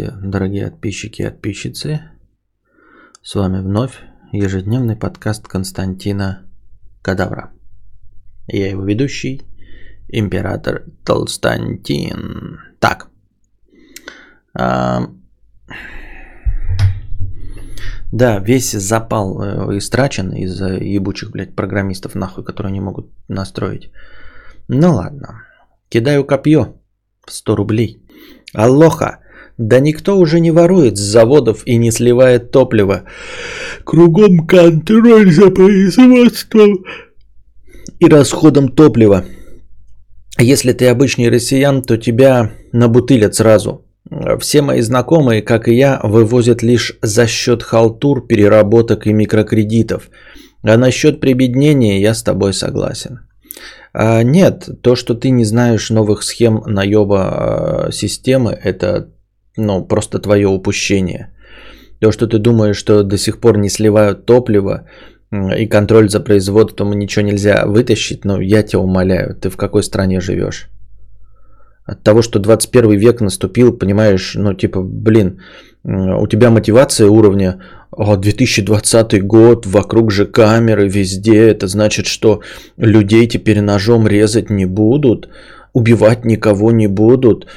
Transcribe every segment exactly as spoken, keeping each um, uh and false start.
Дорогие подписчики и подписчицы, с вами вновь ежедневный подкаст Константина Кадавра. Я его ведущий, император Толстантин. Так, а... да, весь запал истрачен из-за ебучих, блядь, программистов нахуй, которые не могут настроить. Ну ладно, кидаю копье в сто рублей. Алоха. Да никто уже не ворует с заводов и не сливает топливо. Кругом контроль за производством и расходом топлива. Если ты обычный россиян, то тебя набутылят сразу. Все мои знакомые, как и я, вывозят лишь за счет халтур, переработок и микрокредитов. А насчет прибеднения я с тобой согласен. А нет, то, что ты не знаешь новых схем наеба системы, это... Ну, просто твое упущение. То, что ты думаешь, что до сих пор не сливают топливо и контроль за производством, ничего нельзя вытащить, но я тебя умоляю, ты в какой стране живешь? От того, что двадцать первый век наступил, понимаешь, ну, типа, блин, у тебя мотивация уровня две тысячи двадцатый год, вокруг же камеры, везде, это значит, что людей теперь ножом резать не будут, убивать никого не будут.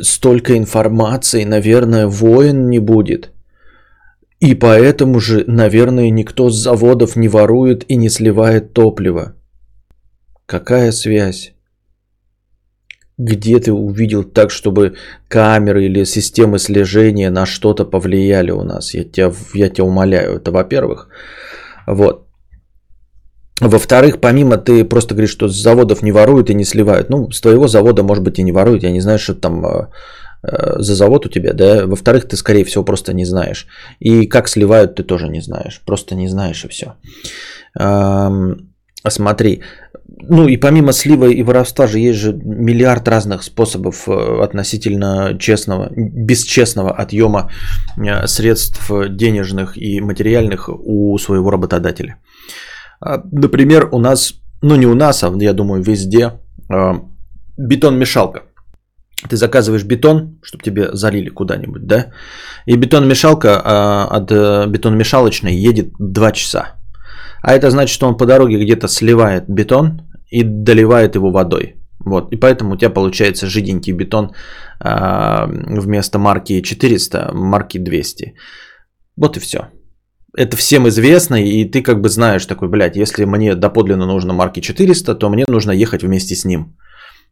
Столько информации, наверное, войн не будет. И поэтому же, наверное, никто с заводов не ворует и не сливает топливо. Какая связь? Где ты увидел так, чтобы камеры или системы слежения на что-то повлияли у нас? Я тебя, я тебя умоляю, это во-первых. Вот. Во-вторых, помимо ты просто говоришь, что с заводов не воруют и не сливают. Ну, с твоего завода, может быть, и не воруют. Я не знаю, что там э, за завод у тебя, да. Во-вторых, ты, скорее всего, просто не знаешь. И как сливают, ты тоже не знаешь. Просто не знаешь, и все. Эм, смотри. Ну, и помимо слива и воровства же есть же миллиард разных способов относительно честного, бесчестного отъема средств денежных и материальных у своего работодателя. Например, у нас, ну не у нас, а я думаю везде, бетон-мешалка. Ты заказываешь бетон, чтобы тебе залили куда-нибудь, да? И бетон-мешалка от бетон-мешалочной едет два часа. А это значит, что он по дороге где-то сливает бетон и доливает его водой. Вот. И поэтому у тебя получается жиденький бетон вместо марки четыреста, марки двести. Вот и все. Это всем известно, и ты как бы знаешь такой, блядь, если мне доподлинно нужно марки четыреста, то мне нужно ехать вместе с ним.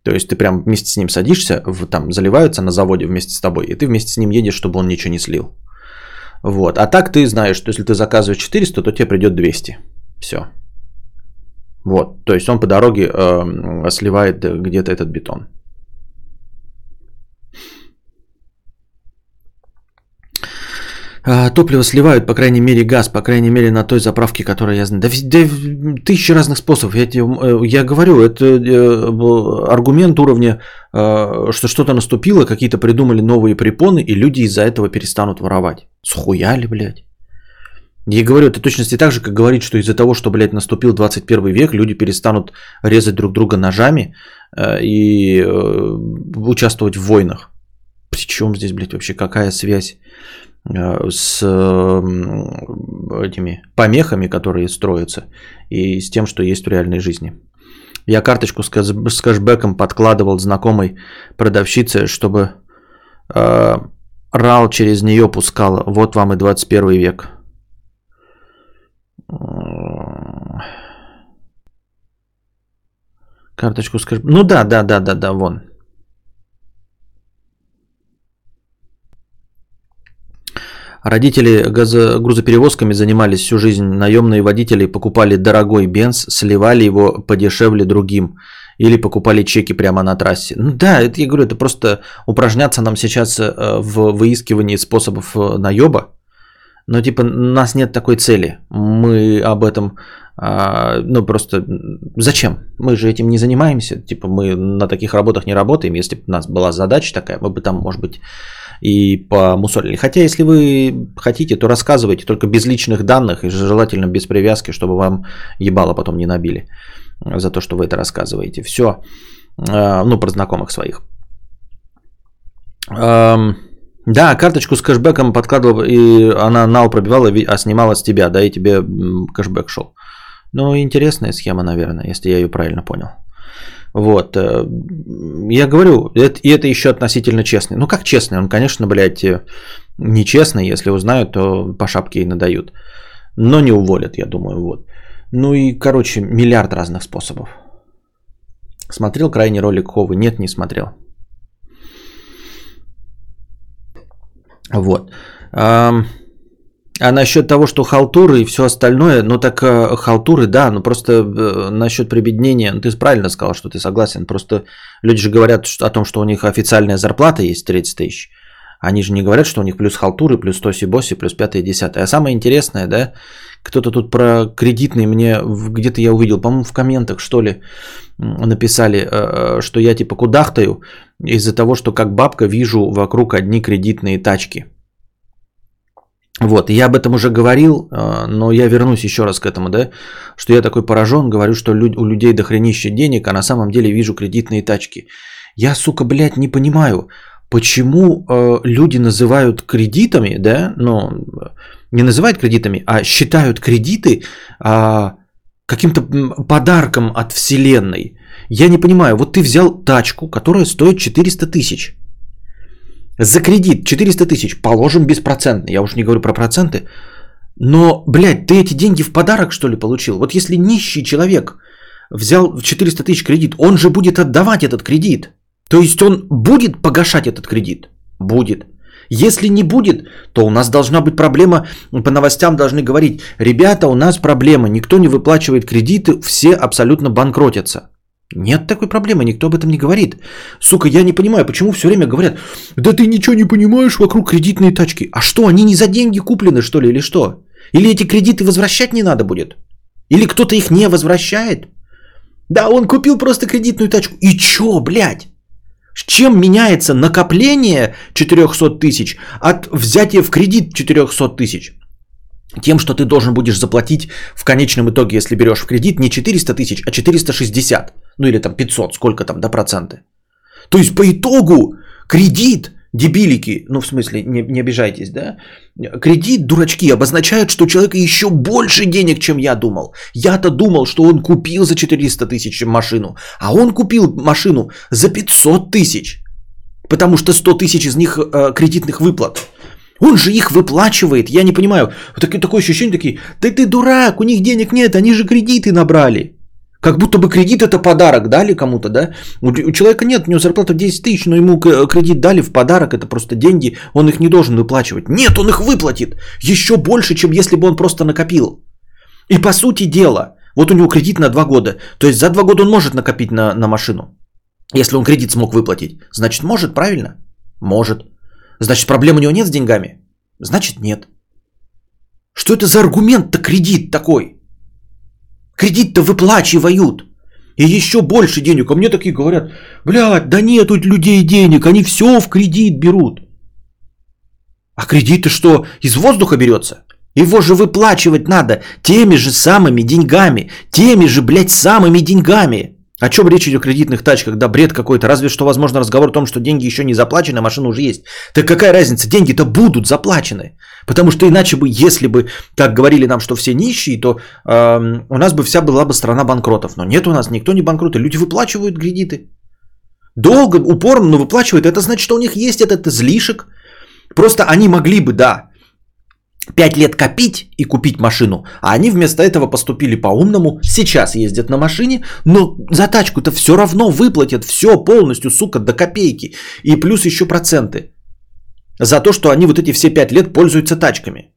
То есть ты прям вместе с ним садишься, там заливаются на заводе вместе с тобой, и ты вместе с ним едешь, чтобы он ничего не слил. Вот. А так ты знаешь, что если ты заказываешь четыреста, то тебе придет двести. Все. Вот. То есть он по дороге э, сливает где-то этот бетон. Топливо сливают, по крайней мере, газ, по крайней мере, на той заправке, которую я знаю. Да, да тысячи разных способов. Я, тебе, я говорю, это аргумент уровня, что что-то наступило, какие-то придумали новые препоны, и люди из-за этого перестанут воровать. Схуяли, блядь. Я говорю, это точности так же, как говорить, что из-за того, что, блядь, наступил двадцать первый век, люди перестанут резать друг друга ножами и участвовать в войнах. Причем здесь, блядь, вообще какая связь с этими помехами, которые строятся, и с тем, что есть в реальной жизни. Я карточку с кэшбэком подкладывал знакомой продавщице, чтобы э, РАЛ через нее пускала. Вот вам и двадцать первый век. Карточку с кэшбэком. Ну да, да, да, да, да, вон. Родители грузоперевозками занимались всю жизнь, наемные водители покупали дорогой бенз, сливали его подешевле другим или покупали чеки прямо на трассе. Ну да, это я говорю, это просто упражняться нам сейчас в выискивании способов наеба, но типа у нас нет такой цели, мы об этом, ну просто зачем, мы же этим не занимаемся, типа мы на таких работах не работаем, если бы у нас была задача такая, мы бы там, может быть, и помусолили. Хотя, если вы хотите, то рассказывайте, только без личных данных и желательно без привязки, чтобы вам ебало потом не набили за то, что вы это рассказываете. Все, ну, про знакомых своих. Эм, да, карточку с кэшбэком подкладывала, и она нал пробивала, а снимала с тебя, да, и тебе кэшбэк шел. Ну, интересная схема, наверное, если я ее правильно понял. Вот, я говорю, это, и это еще относительно честный. Ну, как честный? Он, конечно, блядь, нечестный. Если узнают, то по шапке и надают. Но не уволят, я думаю, вот. Ну и, короче, миллиард разных способов. Смотрел крайний ролик Ховы? Нет, не смотрел. Вот. А насчет того, что халтуры и все остальное, ну так халтуры, да, но просто насчет прибеднения, ну ты правильно сказал, что ты согласен, просто люди же говорят о том, что у них официальная зарплата есть тридцать тысяч, они же не говорят, что у них плюс халтуры, плюс тоси-боси, плюс пятое-десятое. А самое интересное, да, кто-то тут про кредитный мне, где-то я увидел, по-моему, в комментах, что ли, написали, что я типа кудахтаю из-за того, что как бабка вижу вокруг одни кредитные тачки. Вот, я об этом уже говорил, но я вернусь еще раз к этому, да, что я такой поражен, говорю, что у людей дохренища денег, а на самом деле вижу кредитные тачки. Я, сука, блядь, не понимаю, почему люди называют кредитами, да, ну, не называют кредитами, а считают кредиты каким-то подарком от вселенной. Я не понимаю, вот ты взял тачку, которая стоит четыреста тысяч. За кредит четыреста тысяч, положим, беспроцентный, я уж не говорю про проценты, но, блядь, ты эти деньги в подарок, что ли, получил? Вот если нищий человек взял четыреста тысяч кредит, он же будет отдавать этот кредит. То есть он будет погашать этот кредит? Будет. Если не будет, то у нас должна быть проблема, по новостям должны говорить, ребята, у нас проблема, никто не выплачивает кредиты, все абсолютно банкротятся. Нет такой проблемы, никто об этом не говорит. Сука, я не понимаю, почему все время говорят, да ты ничего не понимаешь, вокруг кредитные тачки. А что, они не за деньги куплены, что ли, или что? Или эти кредиты возвращать не надо будет? Или кто-то их не возвращает? Да, он купил просто кредитную тачку. И чё, блядь? Чем меняется накопление четыреста тысяч от взятия в кредит четыреста тысяч? Тем, что ты должен будешь заплатить в конечном итоге, если берешь в кредит, не четыреста тысяч, а четыреста шестьдесят. Ну или там пятьсот, сколько там, да, проценты. То есть по итогу кредит, дебилики, ну в смысле, не, не обижайтесь, да, кредит, дурачки, обозначает, что у человека еще больше денег, чем я думал. Я-то думал, что он купил за четыреста тысяч машину, а он купил машину за пятьсот тысяч, потому что сто тысяч из них э, кредитных выплат. Он же их выплачивает, я не понимаю. Так, такое ощущение, такие, да ты дурак, у них денег нет, они же кредиты набрали. Как будто бы кредит это подарок дали кому-то, да? У человека нет, у него зарплата десять тысяч, но ему кредит дали в подарок, это просто деньги, он их не должен выплачивать. Нет, он их выплатит еще больше, чем если бы он просто накопил. И по сути дела, вот у него кредит на два года, то есть за два года он может накопить на, на машину. Если он кредит смог выплатить, значит может, правильно? Может. Значит, проблем у него нет с деньгами? Значит, нет. Что это за аргумент-то кредит такой? Кредит-то выплачивают. И еще больше денег. А мне такие говорят, блядь, да нет у людей денег, они все в кредит берут. А кредит-то что, из воздуха берется? Его же выплачивать надо теми же самыми деньгами. Теми же, блядь, самыми деньгами. О чем речь идет о кредитных тачках? Да бред какой-то. Разве что, возможно, разговор о том, что деньги еще не заплачены, а машина уже есть. Так какая разница? Деньги-то будут заплачены. Потому что иначе бы, если бы так говорили нам, что все нищие, то э, у нас бы вся была бы страна банкротов. Но нет у нас, никто не банкрот. Люди выплачивают кредиты. Долго, упорно, но выплачивают. Это значит, что у них есть этот излишек. Просто они могли бы, да, пять лет копить и купить машину, а они вместо этого поступили по-умному, сейчас ездят на машине, но за тачку-то все равно выплатят все полностью, сука, до копейки, и плюс еще проценты за то, что они вот эти все пять лет пользуются тачками.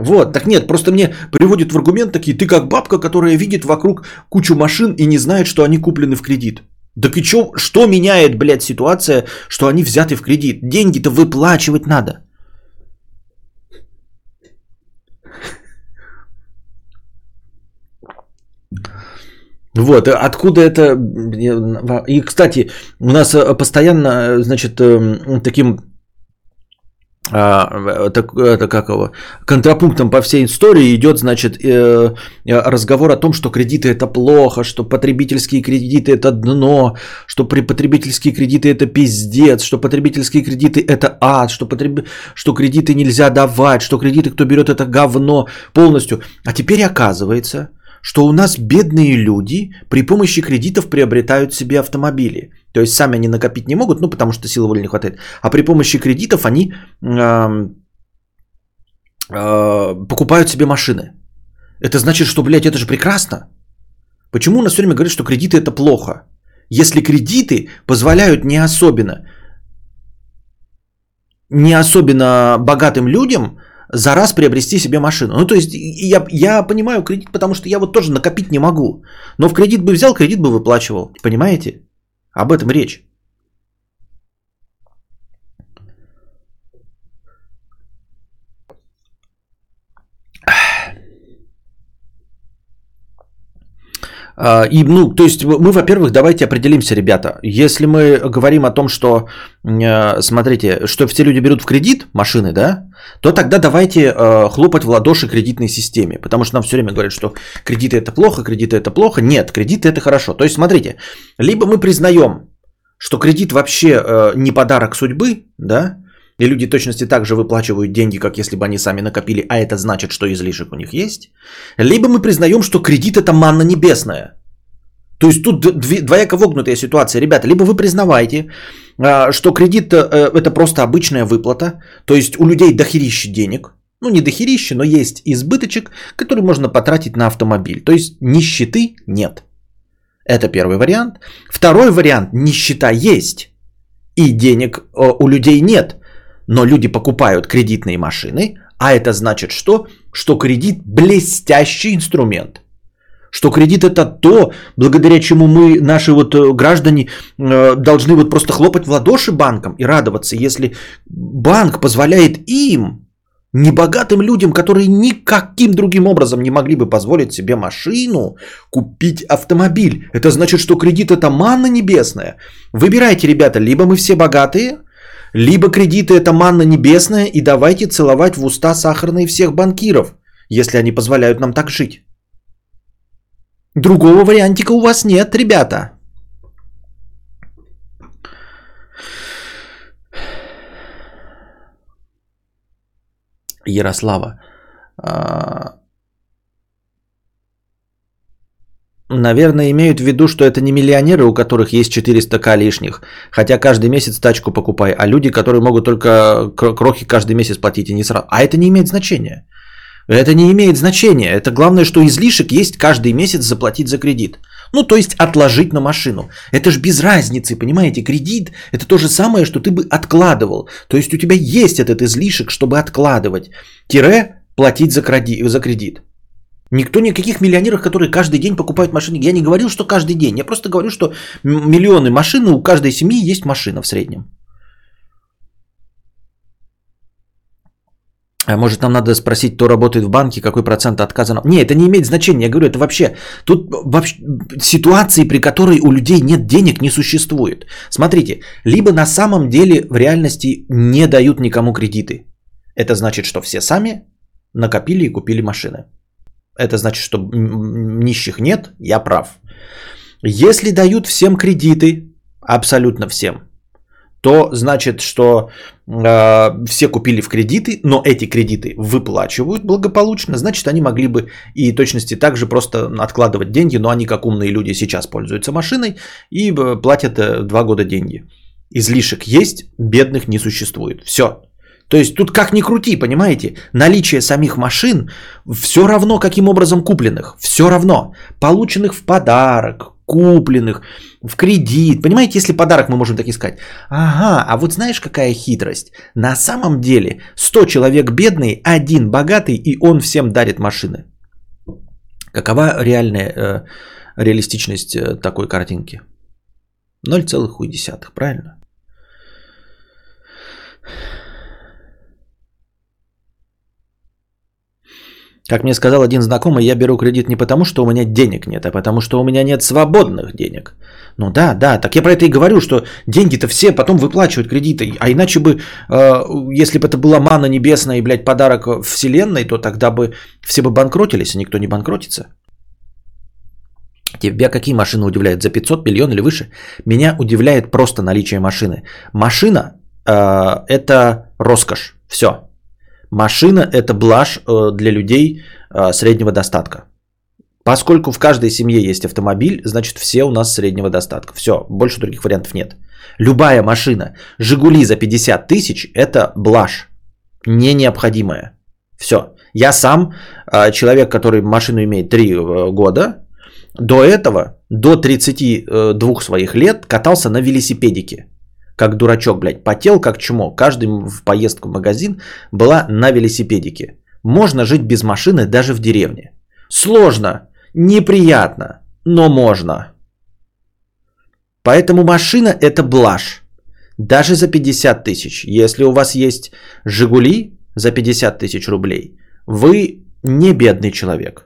Вот, так нет, просто мне приводят в аргумент такие, ты как бабка, которая видит вокруг кучу машин и не знает, что они куплены в кредит. Так и че, что меняет, блядь, ситуация, что они взяты в кредит? Деньги-то выплачивать надо. Вот, откуда это... И, кстати, у нас постоянно, значит, таким А, так, это как его? Контрапунктом по всей истории идет, значит, э, разговор о том, что кредиты это плохо, что потребительские кредиты это дно, что потребительские кредиты это пиздец, что потребительские кредиты это ад, что, потреб... что кредиты нельзя давать, что кредиты, кто берет, это говно полностью. А теперь оказывается, что у нас бедные люди при помощи кредитов приобретают себе автомобили. То есть сами они накопить не могут, ну потому что силы воли не хватает. А при помощи кредитов они э, э, покупают себе машины. Это значит, что, блядь, это же прекрасно. Почему у нас все время говорят, что кредиты это плохо? Если кредиты позволяют не особенно, не особенно богатым людям за раз приобрести себе машину. Ну, то есть, я, я понимаю кредит, потому что я вот тоже накопить не могу. Но в кредит бы взял, кредит бы выплачивал. Понимаете? Об этом речь. И, ну, то есть, мы, во-первых, давайте определимся, ребята. Если мы говорим о том, что, смотрите, что все люди берут в кредит машины, да, то тогда давайте хлопать в ладоши кредитной системе. Потому что нам все время говорят, что кредиты это плохо, кредиты это плохо. Нет, кредиты это хорошо. То есть, смотрите, либо мы признаем, что кредит вообще не подарок судьбы, да, и люди точности так же выплачивают деньги, как если бы они сами накопили, а это значит, что излишек у них есть. Либо мы признаем, что кредит – это манна небесная. То есть тут двояко вогнутая ситуация. Ребята, либо вы признаваете, что кредит – это просто обычная выплата, то есть у людей дохерище денег. Ну, не дохерище, но есть избыточек, который можно потратить на автомобиль. То есть нищеты нет. Это первый вариант. Второй вариант – нищета есть, и денег у людей нет. Но люди покупают кредитные машины, а это значит что? Что кредит – блестящий инструмент. Что кредит – это то, благодаря чему мы, наши вот граждане, должны вот просто хлопать в ладоши банкам и радоваться, если банк позволяет им, небогатым людям, которые никаким другим образом не могли бы позволить себе машину, купить автомобиль. Это значит, что кредит – это манна небесная. Выбирайте, ребята, либо мы все богатые, либо кредиты – это манна небесная, и давайте целовать в уста сахарные всех банкиров, если они позволяют нам так жить. Другого вариантика у вас нет, ребята. Ярослава. Наверное, имеют в виду, что это не миллионеры, у которых есть четыреста тысяч лишних. Хотя каждый месяц тачку покупай. А люди, которые могут только крохи каждый месяц платить и не сразу. А это не имеет значения. Это не имеет значения. Это главное, что излишек есть каждый месяц заплатить за кредит. Ну, то есть отложить на машину. Это же без разницы, понимаете? Кредит – это то же самое, что ты бы откладывал. То есть у тебя есть этот излишек, чтобы откладывать. Тире платить за кредит. Никто, никаких миллионеров, которые каждый день покупают машины. Я не говорил, что каждый день. Я просто говорю, что миллионы машин, у каждой семьи есть машина в среднем. А может, нам надо спросить, кто работает в банке, какой процент отказа нам... Не, это не имеет значения. Я говорю, это вообще... Тут вообще ситуации, при которой у людей нет денег, не существует. Смотрите, либо на самом деле в реальности не дают никому кредиты. Это значит, что все сами накопили и купили машины. Это значит, что нищих нет, я прав. Если дают всем кредиты, абсолютно всем, то значит, что э, все купили в кредиты, но эти кредиты выплачивают благополучно, значит, они могли бы и точности так же просто откладывать деньги, но они, как умные люди, сейчас пользуются машиной и платят два года деньги. Излишек есть, бедных не существует. Все. То есть тут как ни крути, понимаете, наличие самих машин все равно каким образом купленных, все равно полученных в подарок, купленных в кредит, понимаете, если подарок мы можем так и сказать, ага, а вот знаешь какая хитрость, на самом деле сто человек бедные, один богатый и он всем дарит машины. Какова реальная э, реалистичность такой картинки? ноль целых одна десятая, правильно? Как мне сказал один знакомый, я беру кредит не потому, что у меня денег нет, а потому, что у меня нет свободных денег. Ну да, да, так я про это и говорю, что деньги-то все потом выплачивают кредиты. А иначе бы, э, если бы это была мана небесная и, блядь, подарок вселенной, то тогда бы все бы банкротились, а никто не банкротится. Тебя какие машины удивляют? За пятьсот, миллион или выше? Меня удивляет просто наличие машины. Машина э, – это роскошь. Все. Машина – это блажь для людей среднего достатка. Поскольку в каждой семье есть автомобиль, значит, все у нас среднего достатка. Все, больше других вариантов нет. Любая машина, «Жигули» за пятьдесят тысяч – это блажь, не необходимая. Все. Я сам, человек, который машину имеет три года, до этого, до тридцати двух своих лет катался на велосипедике. Как дурачок, блядь, потел, как чмо. Каждый в поездку в магазин была на велосипедике. Можно жить без машины даже в деревне. Сложно, неприятно, но можно. Поэтому машина – это блажь. Даже за пятьдесят тысяч. Если у вас есть «Жигули» за пятьдесят тысяч рублей, вы не бедный человек.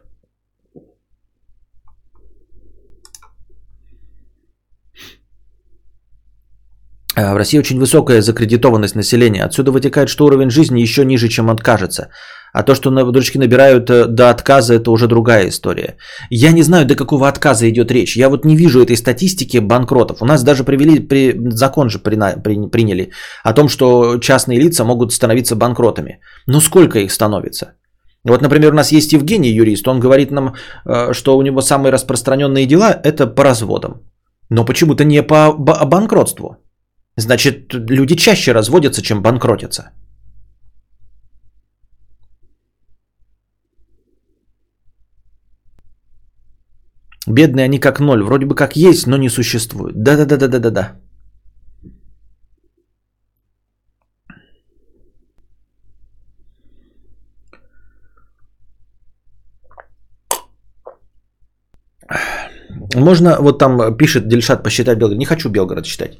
В России очень высокая закредитованность населения. Отсюда вытекает, что уровень жизни еще ниже, чем он кажется. А то, что дурачки набирают до отказа, это уже другая история. Я не знаю, до какого отказа идет речь. Я вот не вижу этой статистики банкротов. У нас даже привели, при, закон же при, при, приняли о том, что частные лица могут становиться банкротами. Но сколько их становится? Вот, например, у нас есть Евгений, юрист. Он говорит нам, что у него самые распространенные дела – это по разводам. Но почему-то не по банкротству. Значит, люди чаще разводятся, чем банкротятся. Бедные они как ноль. Вроде бы как есть, но не существуют. Да-да-да-да-да-да-да. Можно, вот там пишет Дельшат, посчитать Белгород. Не хочу Белгород считать.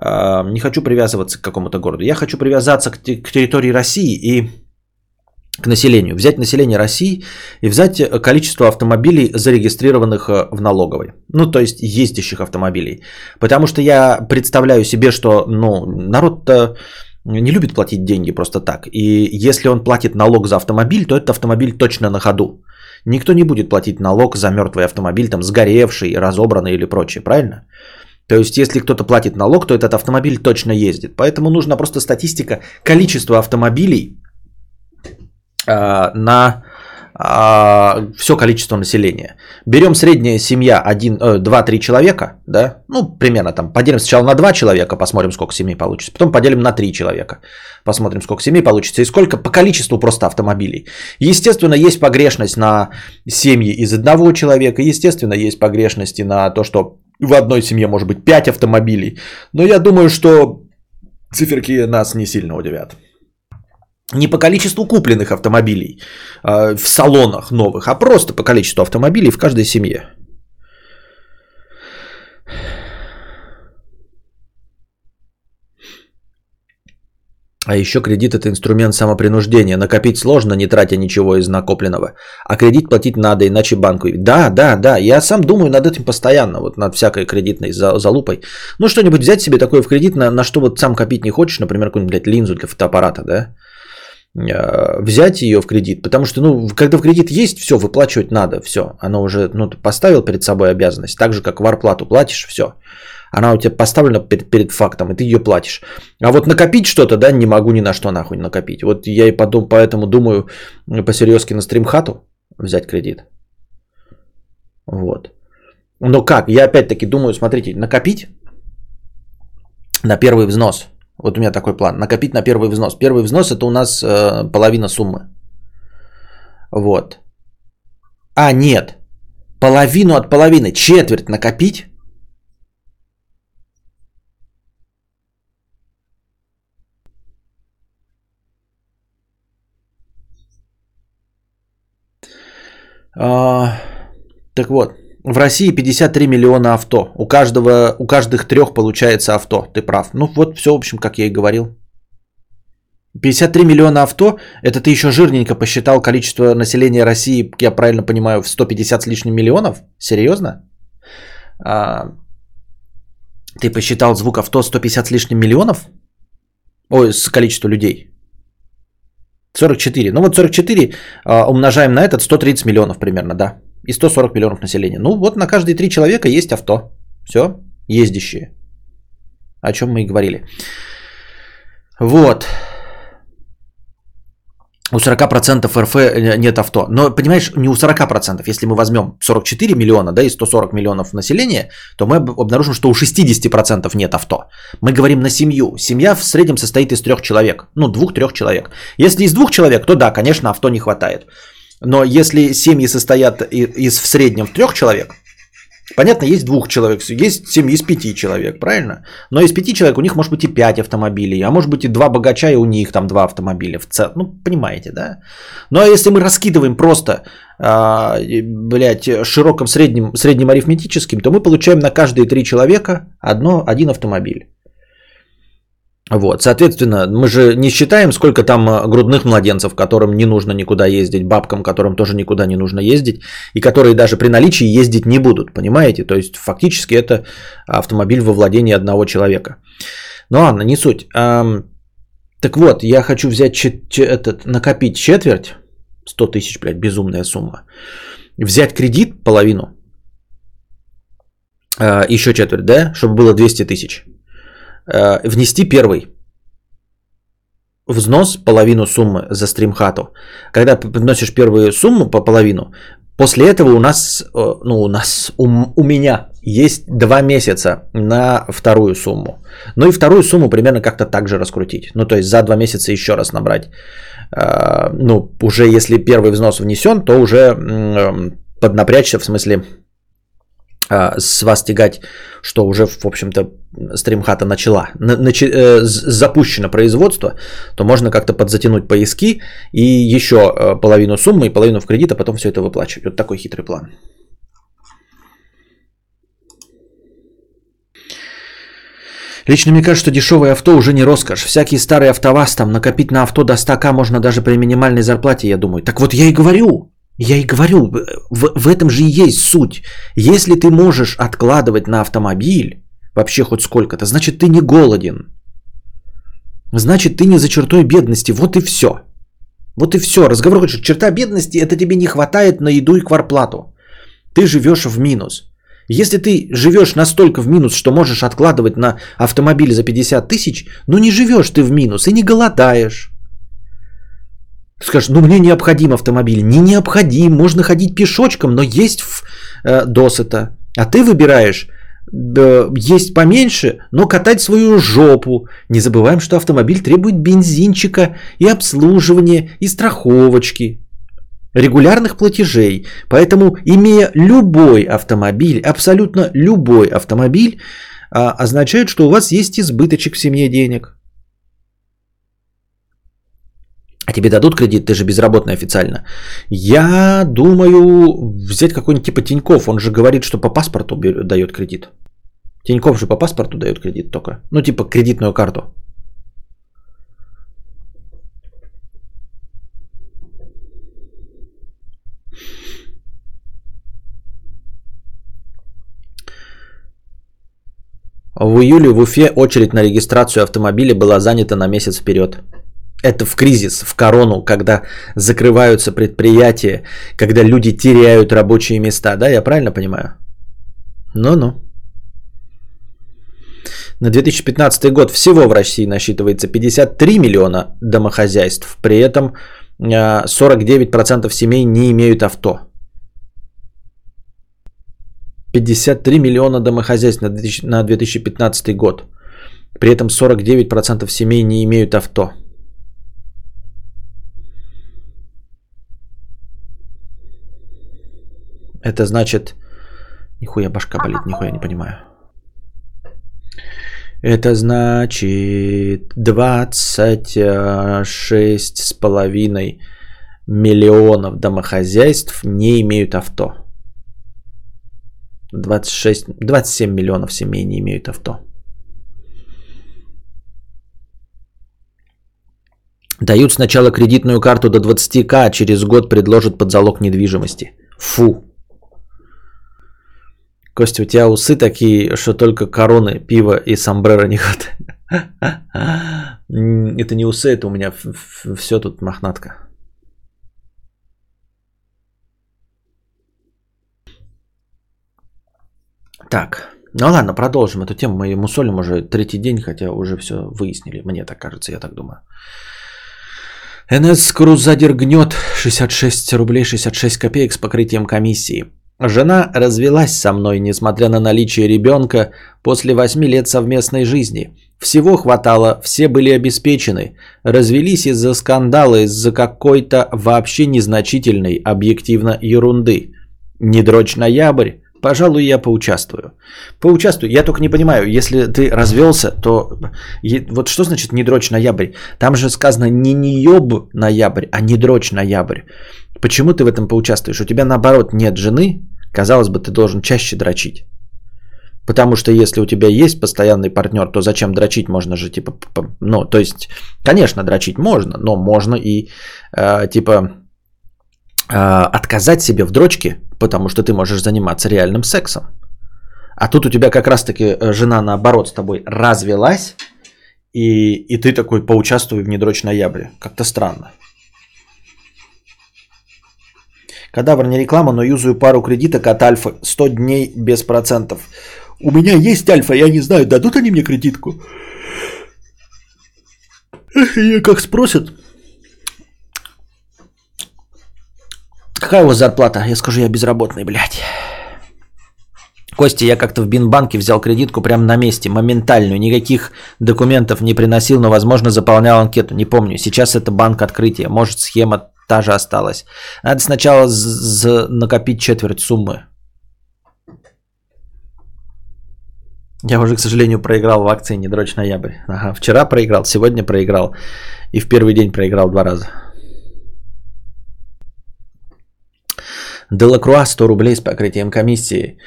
Не хочу привязываться к какому-то городу. Я хочу привязаться к территории России и к населению. Взять население России и взять количество автомобилей, зарегистрированных в налоговой. Ну, то есть, ездящих автомобилей. Потому что я представляю себе, что ну, народ-то не любит платить деньги просто так. И если он платит налог за автомобиль, то этот автомобиль точно на ходу. Никто не будет платить налог за мертвый автомобиль, там, сгоревший, разобранный или прочее. Правильно? То есть, если кто-то платит налог, то этот автомобиль точно ездит. Поэтому нужна просто статистика количества автомобилей э, на э, все количество населения. Берем средняя семья два-три человека, да? Ну, примерно там, поделим сначала на два человека, посмотрим, сколько семей получится. Потом поделим на три человека, посмотрим, сколько семей получится. И сколько по количеству просто автомобилей. Естественно, есть погрешность на семьи из одного человека. Естественно, есть погрешности на то, что... В одной семье может быть пять автомобилей. Но я думаю, что циферки нас не сильно удивят. Не по количеству купленных автомобилей э, в салонах новых, а просто по количеству автомобилей в каждой семье. А еще кредит – это инструмент самопринуждения. Накопить сложно, не тратя ничего из накопленного. А кредит платить надо, иначе банку... Да, да, да. Я сам думаю над этим постоянно, вот над всякой кредитной залупой. Ну, что-нибудь взять себе такое в кредит, на, на что вот сам копить не хочешь. Например, какую-нибудь, блядь, линзу для фотоаппарата, да? Взять ее в кредит. Потому что, ну, когда в кредит есть, все, выплачивать надо, все. Оно уже, ну, ты поставил перед собой обязанность. Так же, как варплату платишь, все. Она у тебя поставлена перед, перед фактом, и ты ее платишь. А вот накопить что-то, да, не могу ни на что нахуй накопить. Вот я и потом поэтому думаю по-серьезки на стримхату взять кредит. Вот. Но как? Я опять-таки думаю, смотрите, накопить на первый взнос. Вот у меня такой план. Накопить на первый взнос. Первый взнос – это у нас э, половина суммы. Вот. А, нет. Половину от половины. Четверть накопить. Uh, так вот, в России пятьдесят три миллиона авто. У каждого, у каждых трех получается авто. Ты прав. Ну вот все, в общем, как я и говорил. пятьдесят три миллиона авто, это ты еще жирненько посчитал количество населения России, я правильно понимаю, в сто пятьдесят с лишним миллионов? Серьезно? А, ты посчитал звук авто сто пятьдесят с лишним миллионов? Ой, с количества людей. сорок четыре. Ну вот сорок четыре а, умножаем на этот, сто тридцать миллионов примерно, да. И сто сорок миллионов населения. Ну вот на каждые три человека есть авто. Все, ездящие. О чем мы и говорили. Вот. У сорока процентов РФ нет авто. Но, понимаешь, не у сорока процентов. Если мы возьмем сорок четыре миллиона, да, и сто сорок миллионов населения, то мы обнаружим, что у шестидесяти процентов нет авто. Мы говорим на семью. Семья в среднем состоит из трех человек. Ну, двух-трех человек. Если из двух человек, то да, конечно, авто не хватает. Но если семьи состоят из в среднем трех человек, понятно, есть двух человек, есть семьи из пяти человек, правильно? Но из пяти человек у них может быть и пять автомобилей, а может быть и два богача, и у них там два автомобиля в целом. Ну, понимаете, да? Но если мы раскидываем просто, а, блядь, широком среднем, среднем арифметическим, то мы получаем на каждые три человека одно, один автомобиль. Вот, соответственно, мы же не считаем, сколько там грудных младенцев, которым не нужно никуда ездить, бабкам, которым тоже никуда не нужно ездить, и которые даже при наличии ездить не будут, понимаете? То есть, фактически, это автомобиль во владении одного человека. Ну ладно, не суть. Так вот, я хочу взять, этот, накопить четверть, сто тысяч, блядь, безумная сумма, взять кредит, половину, еще четверть, да, чтобы было двести тысяч. Внести первый взнос, половину суммы за стримхату. Когда вносишь первую сумму по половину, после этого у нас, ну у нас, у, у меня есть два месяца на вторую сумму. Ну и вторую сумму примерно как-то так же раскрутить. Ну то есть за два месяца еще раз набрать. Ну уже если первый взнос внесен, то уже поднапрячься, в смысле... с вас тягать, что уже, в общем-то, стримхата начала, нач... запущено производство, то можно как-то подзатянуть поиски и еще половину суммы и половину в кредит, а потом все это выплачивать. Вот такой хитрый план. Лично мне кажется, что дешевое авто уже не роскошь. Всякий старый автоваз, там, накопить на авто до ста тысяч можно даже при минимальной зарплате, я думаю. Так вот я и говорю. Я и говорю, в, в этом же и есть суть. Если ты можешь откладывать на автомобиль вообще хоть сколько-то, значит, ты не голоден. Значит, ты не за чертой бедности. Вот и все. Вот и все. Разговор хочешь, черта бедности, это тебе не хватает на еду и квартплату. Ты живешь в минус. Если ты живешь настолько в минус, что можешь откладывать на автомобиль за пятьдесят тысяч, ну не живешь ты в минус и не голодаешь. Ты скажешь, ну мне необходим автомобиль. Не необходим, можно ходить пешочком, но есть в, э, досыта. А ты выбираешь э, есть поменьше, но катать свою жопу. Не забываем, что автомобиль требует бензинчика и обслуживания, и страховочки, регулярных платежей. Поэтому, имея любой автомобиль, абсолютно любой автомобиль, э, означает, что у вас есть избыточек в семье денег. А тебе дадут кредит, ты же безработный официально. Я думаю взять какой-нибудь типа Тинькофф. Он же говорит, что по паспорту дает кредит. Тинькофф же по паспорту дает кредит только. Ну типа кредитную карту. В июле в Уфе очередь на регистрацию автомобиля была занята на месяц вперед. Это в кризис, в корону, когда закрываются предприятия, когда люди теряют рабочие места. Да, я правильно понимаю? Ну-ну. На две тысячи пятнадцатый год всего в России насчитывается пятьдесят три миллиона домохозяйств. При этом сорок девять процентов семей не имеют авто. пятьдесят три миллиона домохозяйств на две тысячи пятнадцатый год. При этом сорок девять процентов семей не имеют авто. Это значит... Нихуя башка болит, нихуя не понимаю. Это значит двадцать шесть с половиной миллионов домохозяйств не имеют авто. двадцать шесть, двадцать семь миллионов семей не имеют авто. Дают сначала кредитную карту до двадцати тысяч, а через год предложат под залог недвижимости. Фу. Костя, у тебя усы такие, что только короны, пива и сомбреро не хватает. Это не усы, это у меня все тут мохнатка. Так, ну ладно, продолжим эту тему. Мы мусолим уже третий день, хотя уже все выяснили. Мне так кажется, я так думаю. эн эс Крузадер гнет шестьдесят шесть рублей шестьдесят шесть копеек с покрытием комиссии. Жена развелась со мной, несмотря на наличие ребенка, после восьми лет совместной жизни. Всего хватало, все были обеспечены. Развелись из-за скандала, из-за какой-то вообще незначительной объективно ерунды. Не дрочь ноябрь. Пожалуй, я поучаствую. Поучаствую. Я только не понимаю, если ты развелся, то... Вот что значит не дрочь ноябрь? Там же сказано не неёб ноябрь, а не дрочь ноябрь. Почему ты в этом поучаствуешь? У тебя, наоборот, нет жены. Казалось бы, ты должен чаще дрочить. Потому что если у тебя есть постоянный партнер, то зачем дрочить? Можно же, типа... Ну, то есть, конечно, дрочить можно, но можно и, э, типа... отказать себе в дрочке, потому что ты можешь заниматься реальным сексом. А тут у тебя как раз-таки жена, наоборот, с тобой развелась, и, и ты такой поучаствуй в недрочь ноябре. Как-то странно. Кадавр не реклама, но юзаю пару кредиток от Альфы. сто дней без процентов. У меня есть Альфа, я не знаю, дадут они мне кредитку? И как спросят... Какая у вас зарплата? Я скажу, я безработный, блядь. Костя, я как-то в Бинбанке взял кредитку прямо на месте, моментальную. Никаких документов не приносил, но, возможно, заполнял анкету. Не помню. Сейчас это банк открытия. Может, схема та же осталась. Надо сначала накопить четверть суммы. Я уже, к сожалению, проиграл в акции «Не дрочь ноябрь». Ага, вчера проиграл, сегодня проиграл. И в первый день проиграл два раза. Делакруа сто рублей с покрытием комиссии.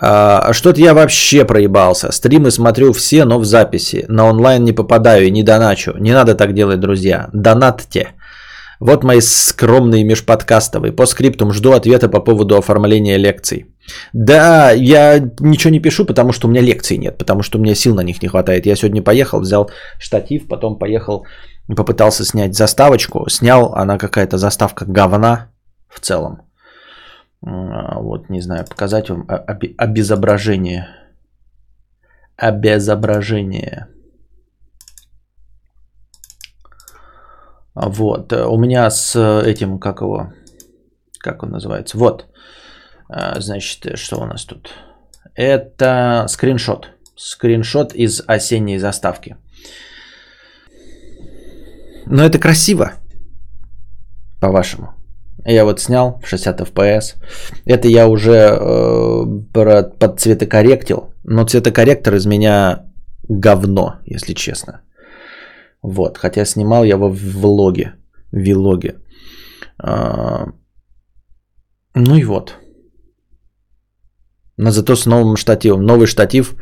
А, что-то я вообще проебался. Стримы смотрю все, но в записи. На онлайн не попадаю и не доначу. Не надо так делать, друзья. Донатьте. Вот мои скромные межподкастовые. По скриптум жду ответа по поводу оформления лекций. Да, я ничего не пишу, потому что у меня лекций нет. Потому что у меня сил на них не хватает. Я сегодня поехал, взял штатив, потом поехал, попытался снять заставочку. Снял, она какая-то заставка говна в целом. Вот, не знаю, показать вам обезображение. Обезображение. Вот, у меня с этим, как его, как он называется? Вот, значит, что у нас тут? Это скриншот. Скриншот из осенней заставки. Но это красиво, по-вашему. Я вот снял в шестьдесят эф пи эс. Это я уже э, подцветокорректил. Но цветокорректор из меня говно, если честно. Вот. Хотя снимал я его в влоге. В влоге. Э, ну и вот. Но зато с новым штативом. Новый штатив.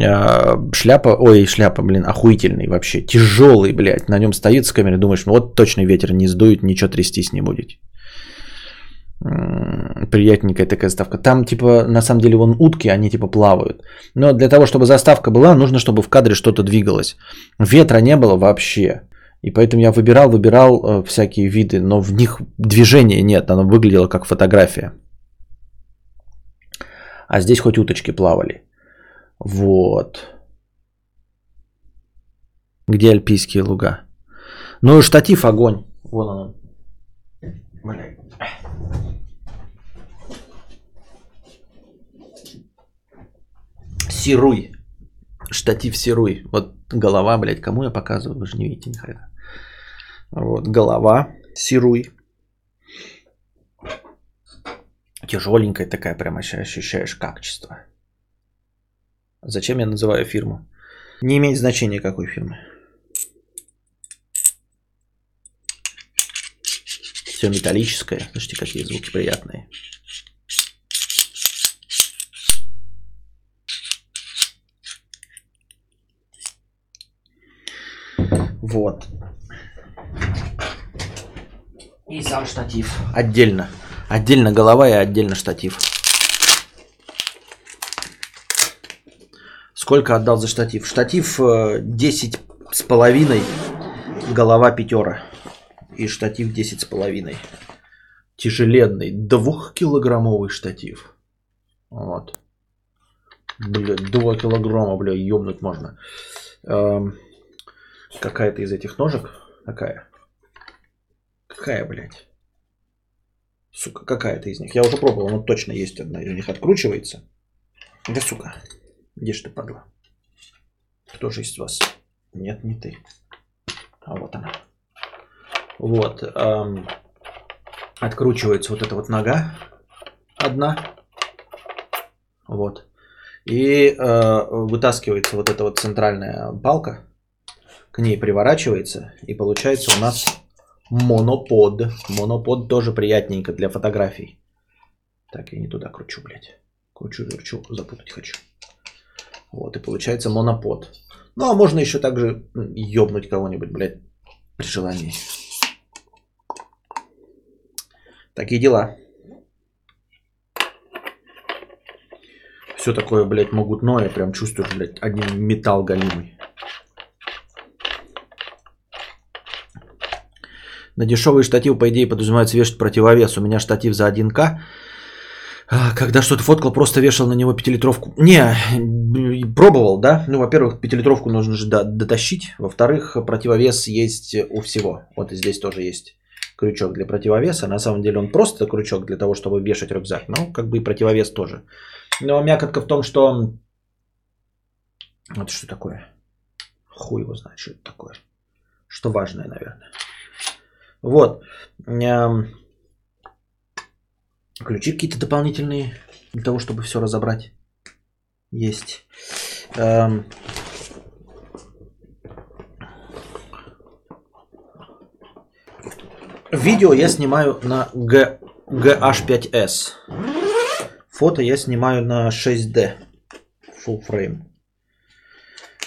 Э, шляпа. Ой, шляпа, блин, охуительный вообще. Тяжелый, блядь. На нем стоит с камерой. Думаешь, ну вот точно ветер не сдует, ничего трястись не будет. Приятненькая такая заставка. Там, типа, на самом деле, вон утки, они, типа, плавают. Но для того, чтобы заставка была, нужно, чтобы в кадре что-то двигалось. Ветра не было вообще. И поэтому я выбирал, выбирал всякие виды, но в них движения нет. Оно выглядело как фотография. А здесь хоть уточки плавали. Вот. Где альпийские луга? Ну, штатив огонь. Вон он. Блин. Сируй. Штатив сируй. Вот голова, блядь, кому я показываю? Вы же не видите ни хрена. Вот голова сируй. Тяжеленькая такая, прям ощущаешь качество. Зачем я называю фирму? Не имеет значения, какой фирмы. Все металлическое. Слушайте, какие звуки приятные. Вот. И сам штатив. Отдельно. Отдельно голова и отдельно штатив. Сколько отдал за штатив? Штатив десять с половиной, голова пятера. И штатив десять с половиной. Тяжеленный, двухкилограммовый штатив. Вот. Блядь, два килограмма, бля, ёбнуть можно. Эм, какая-то из этих ножек. Какая? Какая, блядь? Сука, какая-то из них. Я уже пробовал, но точно есть одна из них. Откручивается. Да, сука. Где ж ты, падла? Кто же из вас? Нет, не ты. А вот она. Вот. Эм, откручивается вот эта вот нога. Одна. Вот. И э, вытаскивается вот эта вот центральная палка. К ней приворачивается. И получается у нас монопод. Монопод тоже приятненько для фотографий. Так, я не туда кручу, блядь. Кручу, кручу, запутать хочу. Вот, и получается монопод. Ну, а можно еще также ёбнуть кого-нибудь, блядь, при желании. Такие дела. Все такое, блядь, могутное. Прям чувствуешь, блядь, один металл голимый. На дешевый штатив, по идее, подразумевается вешать противовес. У меня штатив за один ка. Когда что-то фоткал, просто вешал на него пятилитровку. Не, пробовал, да? Ну, во-первых, пятилитровку нужно же дотащить. Во-вторых, противовес есть у всего. Вот и здесь тоже есть крючок для противовеса. На самом деле он просто крючок для того, чтобы вешать рюкзак. Ну, как бы и противовес тоже. Но мякотка в том, что... Это что такое? Хуй его знает, что это такое. Что важное, наверное. Вот. Ключи какие-то дополнительные для того, чтобы все разобрать. Есть. Эм... Видео я снимаю на джи эйч пять эс. Фото я снимаю на шесть дэ. Full frame.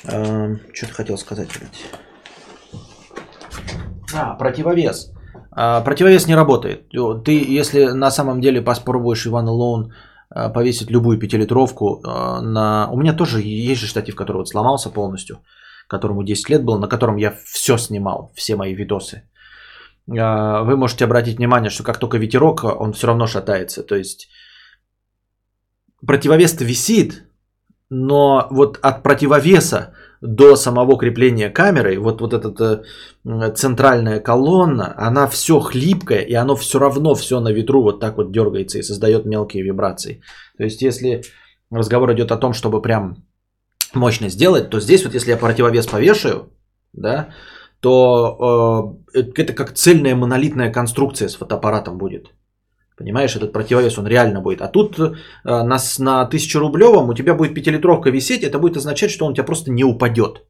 Эм... Что-то хотел сказать, блядь. А, противовес. Противовес не работает. Ты, если на самом деле попробуешь Иван Лоун повесить любую пятилитровку на... У меня тоже есть же штатив, который вот сломался полностью, которому десять лет было, на котором я все снимал, все мои видосы. Вы можете обратить внимание, что как только ветерок, он все равно шатается. То есть противовес-то висит, но вот от противовеса до самого крепления камеры, вот, вот эта центральная колонна, она все хлипкая, и оно все равно все на ветру вот так вот дергается и создает мелкие вибрации. То есть, если разговор идет о том, чтобы прям мощно сделать, то здесь вот если я противовес повешаю, да, то э, это как цельная монолитная конструкция с фотоаппаратом будет. Понимаешь, этот противовес, он реально будет. А тут э, на, на тысячерублевом у тебя будет пятилитровка висеть, это будет означать, что он у тебя просто не упадет.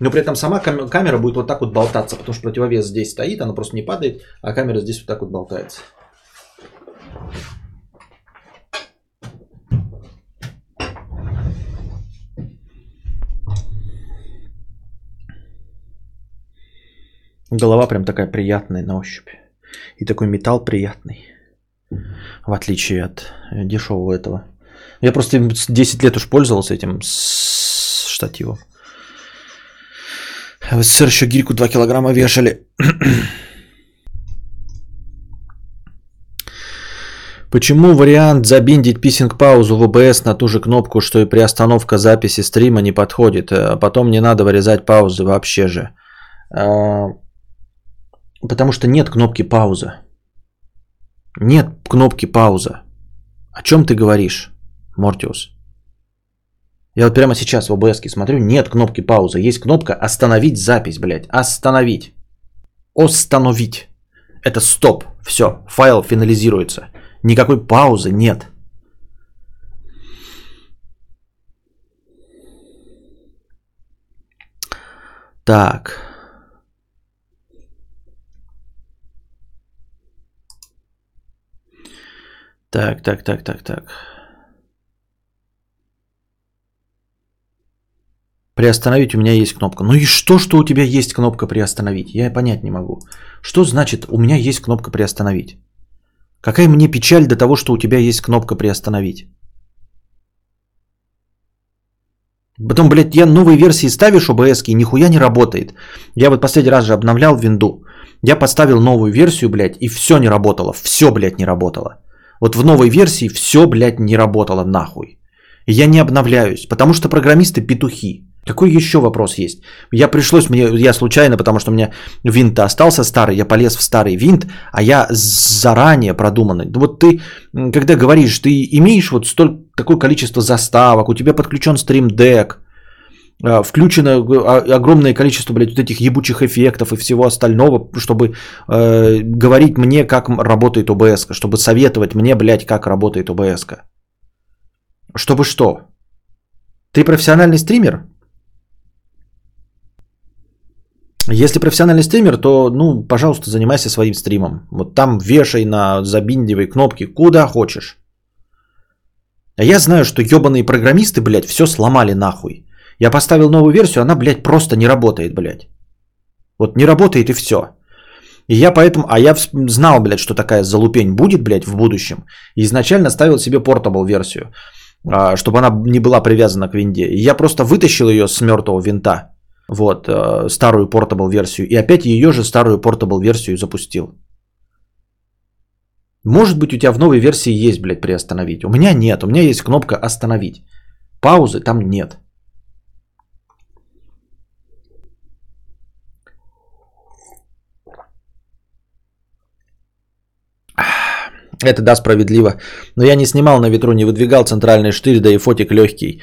Но при этом сама кам- камера будет вот так вот болтаться, потому что противовес здесь стоит, она просто не падает, а камера здесь вот так вот болтается. Голова прям такая приятная на ощупь. И такой металл приятный. В отличие от дешевого этого. Я просто десять лет уж пользовался этим штативом. В СССР еще гирьку два килограмма вешали. Почему вариант забиндить писинг-паузу в о би эс на ту же кнопку, что и приостановка записи стрима, не подходит? А потом не надо вырезать паузы вообще же. Потому что нет кнопки пауза. Нет кнопки пауза. О чем ты говоришь, Мортиус? Я вот прямо сейчас в о би эс-ке смотрю, нет кнопки пауза. Есть кнопка остановить запись, блядь. Остановить. Остановить. Это стоп. Все, файл финализируется. Никакой паузы нет. Так. Так, так, так, так, так. Приостановить у меня есть кнопка. Ну и что, что у тебя есть кнопка приостановить? Я понять не могу. Что значит у меня есть кнопка приостановить? Какая мне печаль до того, что у тебя есть кнопка приостановить? Потом, блядь, я новые версии ставишь о бэ эс-ки и нихуя не работает. Я вот последний раз же обновлял винду. Я поставил новую версию, блядь, и все не работало. Все, блядь, не работало. Вот в новой версии все, блядь, не работало нахуй. И я не обновляюсь, потому что программисты петухи. Какой еще вопрос есть? Я пришлось, мне, я случайно, потому что у меня винт-то остался старый, я полез в старый винт, а я заранее продуманный. Вот ты, когда говоришь, ты имеешь вот столько, такое количество заставок, у тебя подключен стрим-дек, включено огромное количество, блядь, вот этих ебучих эффектов и всего остального, чтобы э, говорить мне, как работает о бэ эс-ка, чтобы советовать мне, блядь, как работает о бэ эс-ка. Чтобы что? Ты профессиональный стример? Если профессиональный стример, то, ну, пожалуйста, занимайся своим стримом. Вот там вешай на забиндивай кнопки куда хочешь. А я знаю, что ебаные программисты, блядь, все сломали нахуй. Я поставил новую версию, она, блядь, просто не работает, блядь. Вот не работает и все. И я поэтому, а я знал, блядь, что такая залупень будет, блядь, в будущем. И изначально ставил себе портабл версию, чтобы она не была привязана к винде. И я просто вытащил ее с мертвого винта. Вот, старую портабл версию. И опять ее же старую портабл версию запустил. Может быть, у тебя в новой версии есть, блядь, приостановить. У меня нет. У меня есть кнопка остановить. Паузы там нет. Это да, справедливо. Но я не снимал на ветру, не выдвигал центральный штырь, да и фотик легкий.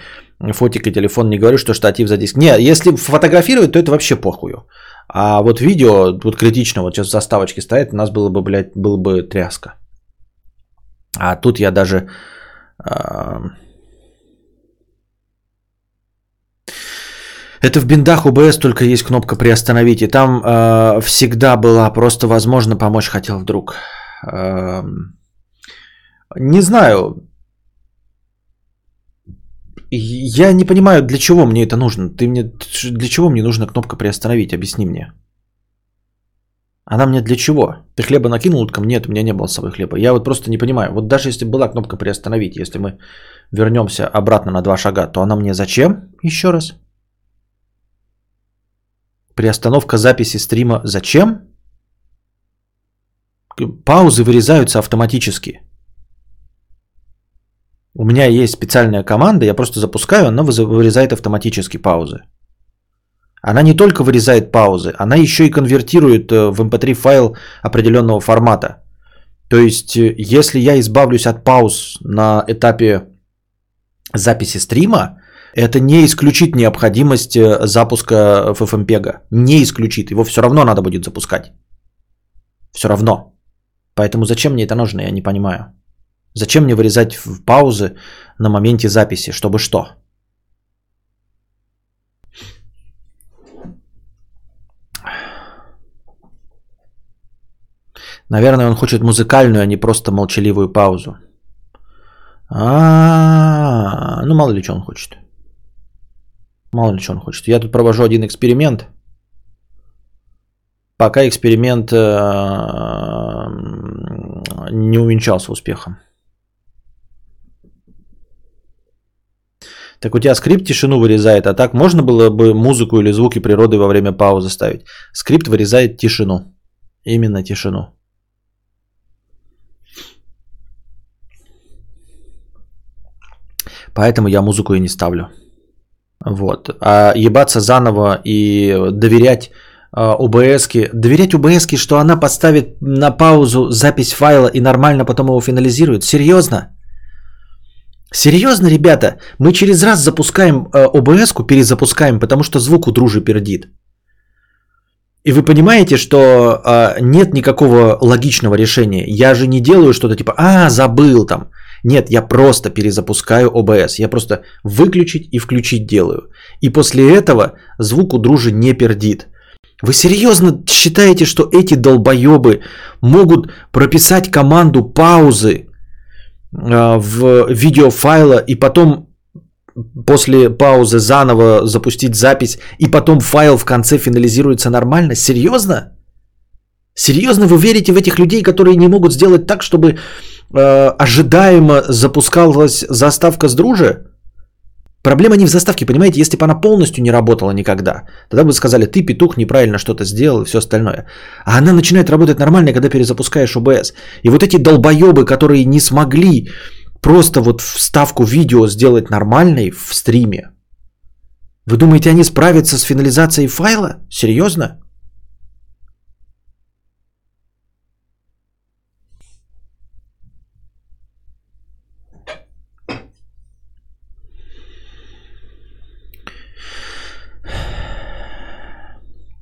Фотик и телефон, не говорю, что штатив за диск. Не, если фотографировать, то это вообще похую. А вот видео, вот критично, вот сейчас заставочки стоят, у нас было бы, блядь, было бы тряска. А тут я даже... Э... Это в биндах о бэ эс только есть кнопка приостановить. И там э, всегда была, просто возможно помочь хотел вдруг. Э... Не знаю. Я не понимаю, для чего мне это нужно. Ты мне... Для чего мне нужна кнопка приостановить? Объясни мне. Она мне для чего? Ты хлеба накинул, утка? Нет, у меня не было с собой хлеба. Я вот просто не понимаю. Вот даже если была кнопка приостановить, если мы вернемся обратно на два шага, то она мне зачем? Еще раз. Приостановка записи стрима зачем? Паузы вырезаются автоматически. У меня есть специальная команда, я просто запускаю, она вырезает автоматически паузы. Она не только вырезает паузы, она еще и конвертирует в эм пэ три файл определенного формата. То есть, если я избавлюсь от пауз на этапе записи стрима, это не исключит необходимость запуска эф эф эм пег. Не исключит, его все равно надо будет запускать. Все равно. Поэтому зачем мне это нужно, я не понимаю. Зачем мне вырезать в паузы на моменте записи, чтобы что? Наверное, он хочет музыкальную, а не просто молчаливую паузу. А-а-а, ну мало ли что он хочет. Мало ли что он хочет. Я тут провожу один эксперимент. Пока эксперимент не увенчался успехом. Так у тебя скрипт тишину вырезает, а так можно было бы музыку или звуки природы во время паузы ставить. Скрипт вырезает тишину. Именно тишину. Поэтому я музыку и не ставлю. Вот. А ебаться заново и доверять о бэ эс-ке. Доверять о бэ эс-ке, что она поставит на паузу запись файла и нормально потом его финализирует. Серьезно? Серьезно, ребята, мы через раз запускаем э, о бэ эс-ку, перезапускаем, потому что звук у дружи пердит. И вы понимаете, что э, нет никакого логичного решения. Я же не делаю что-то типа «а, забыл там». Нет, я просто перезапускаю о бэ эс. Я просто выключить и включить делаю. И после этого звук у дружи не пердит. Вы серьезно считаете, что эти долбоебы могут прописать команду паузы в видеофайла и потом после паузы заново запустить запись, и потом файл в конце финализируется нормально? Серьезно? Серьезно вы верите в этих людей, которые не могут сделать так, чтобы э, ожидаемо запускалась заставка с друже? Проблема не в заставке, понимаете, если бы она полностью не работала никогда, тогда бы сказали, ты, петух, неправильно что-то сделал и все остальное. А она начинает работать нормально, когда перезапускаешь о бэ эс. И вот эти долбоебы, которые не смогли просто вот вставку видео сделать нормальной в стриме, вы думаете, они справятся с финализацией файла? Серьезно?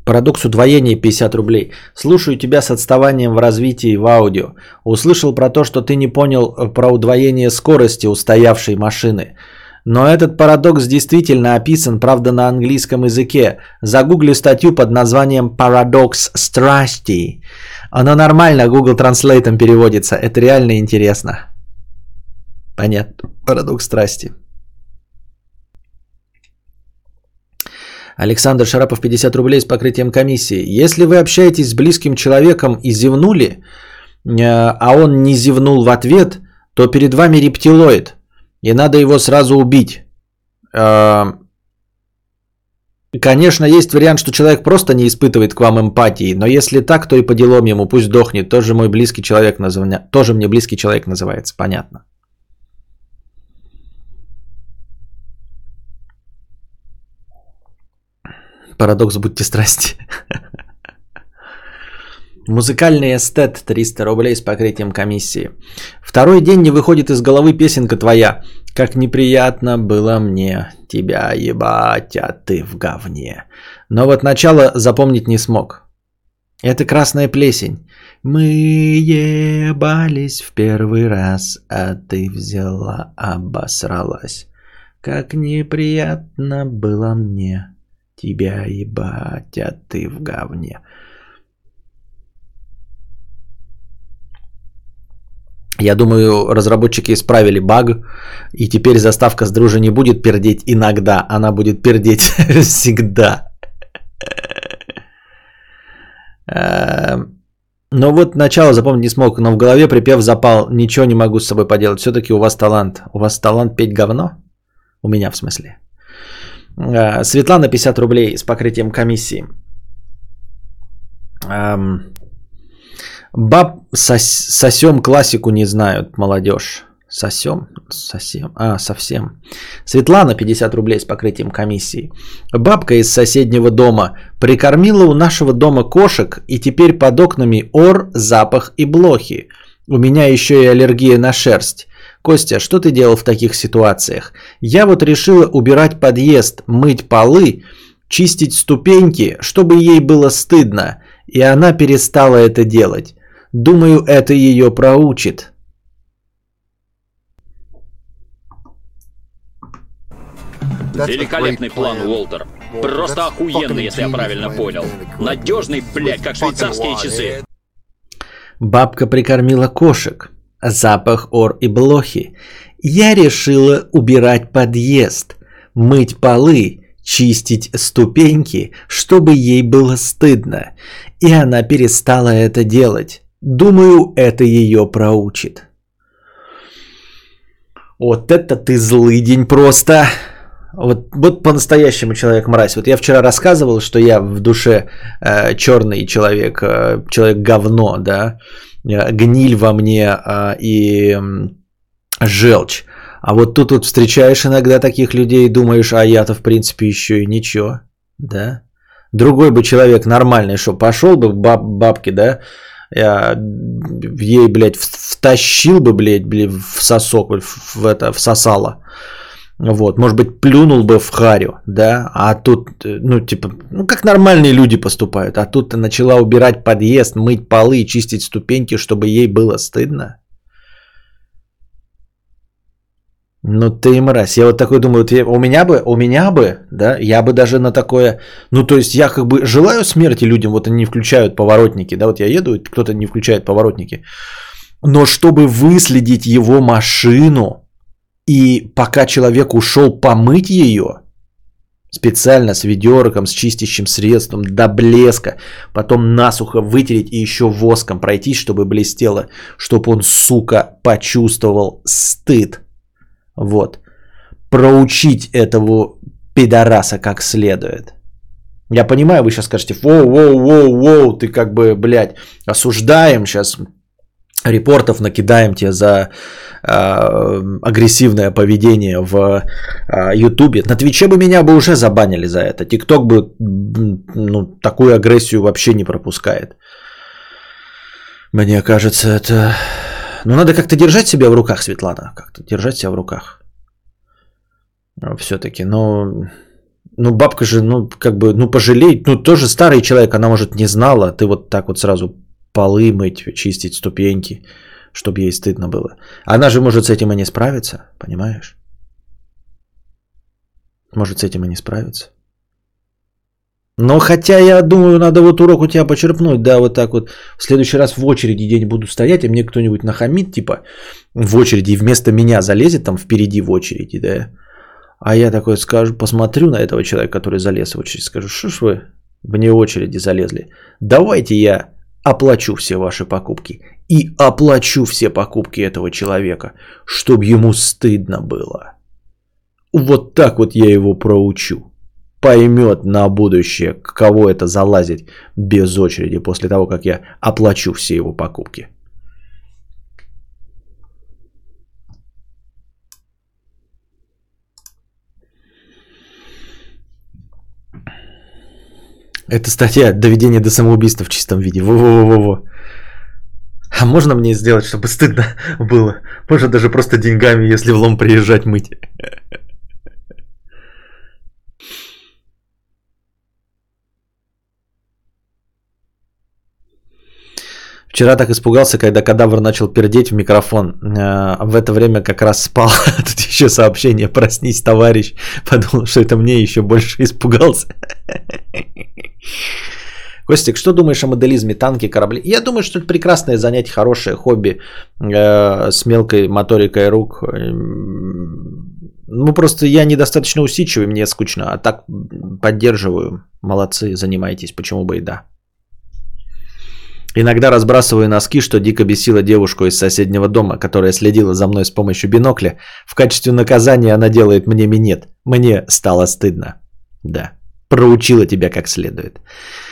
Парадокс удвоения пятьдесят рублей. Слушаю тебя с отставанием в развитии в аудио. Услышал про то, что ты не понял про удвоение скорости устоявшей машины. Но этот парадокс действительно описан, правда, на английском языке. Загугли статью под названием «Парадокс страсти». Оно нормально Google Translate переводится. Это реально интересно. Понятно. Парадокс страсти. Александр Шарапов, пятьдесят рублей с покрытием комиссии. Если вы общаетесь с близким человеком и зевнули, а он не зевнул в ответ, то перед вами рептилоид, и надо его сразу убить. Конечно, есть вариант, что человек просто не испытывает к вам эмпатии, но если так, то и по делам ему, пусть дохнет. Тоже мой близкий человек называется. Тоже мне близкий человек называется, понятно. Парадокс будьте страсти. Музыкальный эстет, триста рублей с покрытием комиссии. Второй день не выходит из головы песенка твоя. Как неприятно было мне тебя ебать, а ты в говне. Но вот начало запомнить не смог. Это «Красная плесень». Мы ебались в первый раз, а ты взяла, обосралась. Как неприятно было мне тебя ебать, а ты в говне. Я думаю, разработчики исправили баг, и теперь заставка с дружи не будет пердеть иногда, она будет пердеть всегда. Но вот начало запомнить не смог, но в голове припев запал. Ничего не могу с собой поделать, все-таки у вас талант. У вас талант петь говно? У меня, в смысле. Светлана, пятьдесят рублей с покрытием комиссии. Баб сос- сосем классику не знают, молодежь. Сосем? Сосем? А, совсем. Светлана, пятьдесят рублей с покрытием комиссии. Бабка из соседнего дома прикормила у нашего дома кошек, и теперь под окнами ор, запах и блохи. У меня еще и аллергия на шерсть. Костя, что ты делал в таких ситуациях? Я вот решила убирать подъезд, мыть полы, чистить ступеньки, чтобы ей было стыдно. И она перестала это делать. Думаю, это ее проучит. Великолепный план, Уолтер. Просто охуенный, если я правильно понял. Надежный, блядь, как швейцарские часы. Бабка прикормила кошек. Запах ор и блохи. Я решила убирать подъезд, мыть полы, чистить ступеньки, чтобы ей было стыдно. И она перестала это делать. Думаю, это ее проучит. Вот это ты злый день просто. Вот, вот по-настоящему человек мразь. Вот я вчера рассказывал, что я в душе э, черный человек, э, человек говно, да, гниль во мне э, и э, желчь. А вот тут вот встречаешь иногда таких людей и думаешь, а я-то в принципе еще и ничего, да. Другой бы человек нормальный, что пошел бы к баб, бабке, да, э, ей, блядь, втащил бы, блядь, блядь в сосок, в, в это, всосало. Вот, может быть, плюнул бы в харю, да, а тут, ну, типа, ну, как нормальные люди поступают, а тут ты начала убирать подъезд, мыть полы и чистить ступеньки, чтобы ей было стыдно. Ну, ты мразь, я вот такой думаю, вот я, у меня бы, у меня бы, да, я бы даже на такое, ну, то есть, я как бы желаю смерти людям, вот они не включают поворотники, да, вот я еду, кто-то не включает поворотники, но чтобы выследить его машину, И пока человек ушел помыть ее, специально с ведерком, с чистящим средством, до блеска, потом насухо вытереть и еще воском пройтись, чтобы блестело, чтобы он, сука, почувствовал стыд. Вот. Проучить этого пидораса как следует. Я понимаю, вы сейчас скажете, воу-воу-воу-воу, ты как бы, блядь, осуждаем сейчас, репортов накидаем тебе за э, агрессивное поведение в Ютубе. Э, на Твиче бы меня бы уже забанили за это. ТикТок бы ну, такую агрессию вообще не пропускает. Мне кажется, это... Ну, надо как-то держать себя в руках, Светлана. Как-то держать себя в руках. Все-таки, ну... Ну, бабка же, ну, как бы, ну, пожалеет. Ну, тоже старый человек, она, может, не знала. Ты вот так вот сразу полы мыть, чистить ступеньки, чтобы ей стыдно было. Она же, может, с этим и не справится, понимаешь? Может, с этим и не справится. Но хотя, я думаю, надо вот урок у тебя почерпнуть, да, вот так вот. В следующий раз в очереди день буду стоять, и мне кто-нибудь нахамит, типа, в очереди, и вместо меня залезет там впереди в очереди, да. А я такой скажу, посмотрю на этого человека, который залез в очередь, скажу, что ж вы вне очереди залезли. Давайте я оплачу все ваши покупки. И оплачу все покупки этого человека, чтобы ему стыдно было. Вот так вот я его проучу. Поймет на будущее, кого это залазить без очереди, после того, как я оплачу все его покупки. Это статья «Доведение до самоубийства в чистом виде». Во-во-во-во. А можно мне сделать, чтобы стыдно было? Можно даже просто деньгами, если в лом приезжать, мыть. Вчера так испугался, когда Кадавр начал пердеть в микрофон. В это время как раз спал. Тут еще сообщение «Проснись, товарищ». Подумал, что это мне еще больше испугался. Костик, что думаешь о моделизме? Танки, корабли? Я думаю, что это прекрасное занятие, хорошее хобби э, с мелкой моторикой рук. Ну, просто я недостаточно усидчивый, мне скучно. А так поддерживаю. Молодцы, занимайтесь. Почему бы и да. Иногда разбрасываю носки, что дико бесило девушку из соседнего дома, которая следила за мной с помощью бинокля. В качестве наказания она делает мне минет. Мне стало стыдно. Да. Проучила тебя как следует.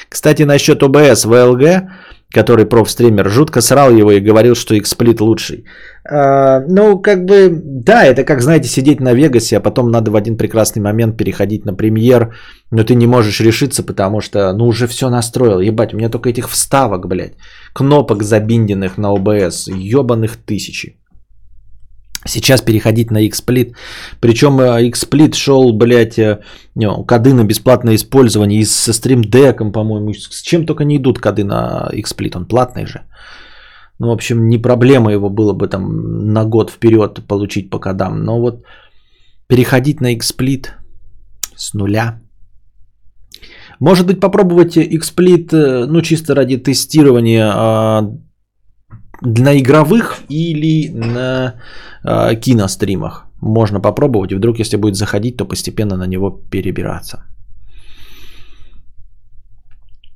Кстати, насчет о бэ эс вэ эл гэ, который профстример, жутко срал его и говорил, что XSplit лучший. А, ну, как бы, да, это как, знаете, сидеть на Вегасе, а потом надо в один прекрасный момент переходить на премьер, но ты не можешь решиться, потому что, ну, уже все настроил. Ебать, у меня только этих вставок, блядь, кнопок забинденных на о бэ эс, ебаных тысячи. Сейчас переходить на XSplit. Причем XSplit шел, блядь, коды на бесплатное использование. И со стрим-деком, по-моему. С чем только не идут коды на XSplit. Он платный же. Ну, в общем, не проблема его было бы там на год вперед получить по кодам. Но вот переходить на XSplit с нуля. Может быть, попробовать XSplit, ну, чисто ради тестирования на игровых или на э, киностримах. Можно попробовать, и вдруг, если будет заходить, то постепенно на него перебираться.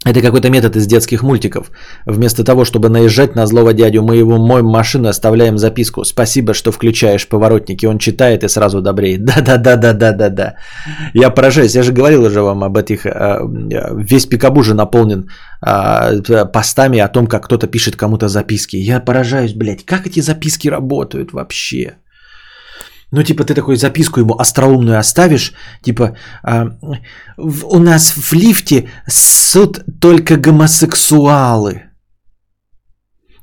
Это какой-то метод из детских мультиков. Вместо того, чтобы наезжать на злого дядю, мы его моем машину, оставляем записку. Спасибо, что включаешь поворотники. Он читает и сразу добреет. Да-да-да-да-да-да-да. Я поражаюсь. Я же говорил уже вам об этих... Весь Пикабу же наполнен постами о том, как кто-то пишет кому-то записки. Я поражаюсь, блядь. Как эти записки работают вообще? Ну, типа, ты такую записку ему остроумную оставишь, типа, а, в, у нас в лифте ссут только гомосексуалы.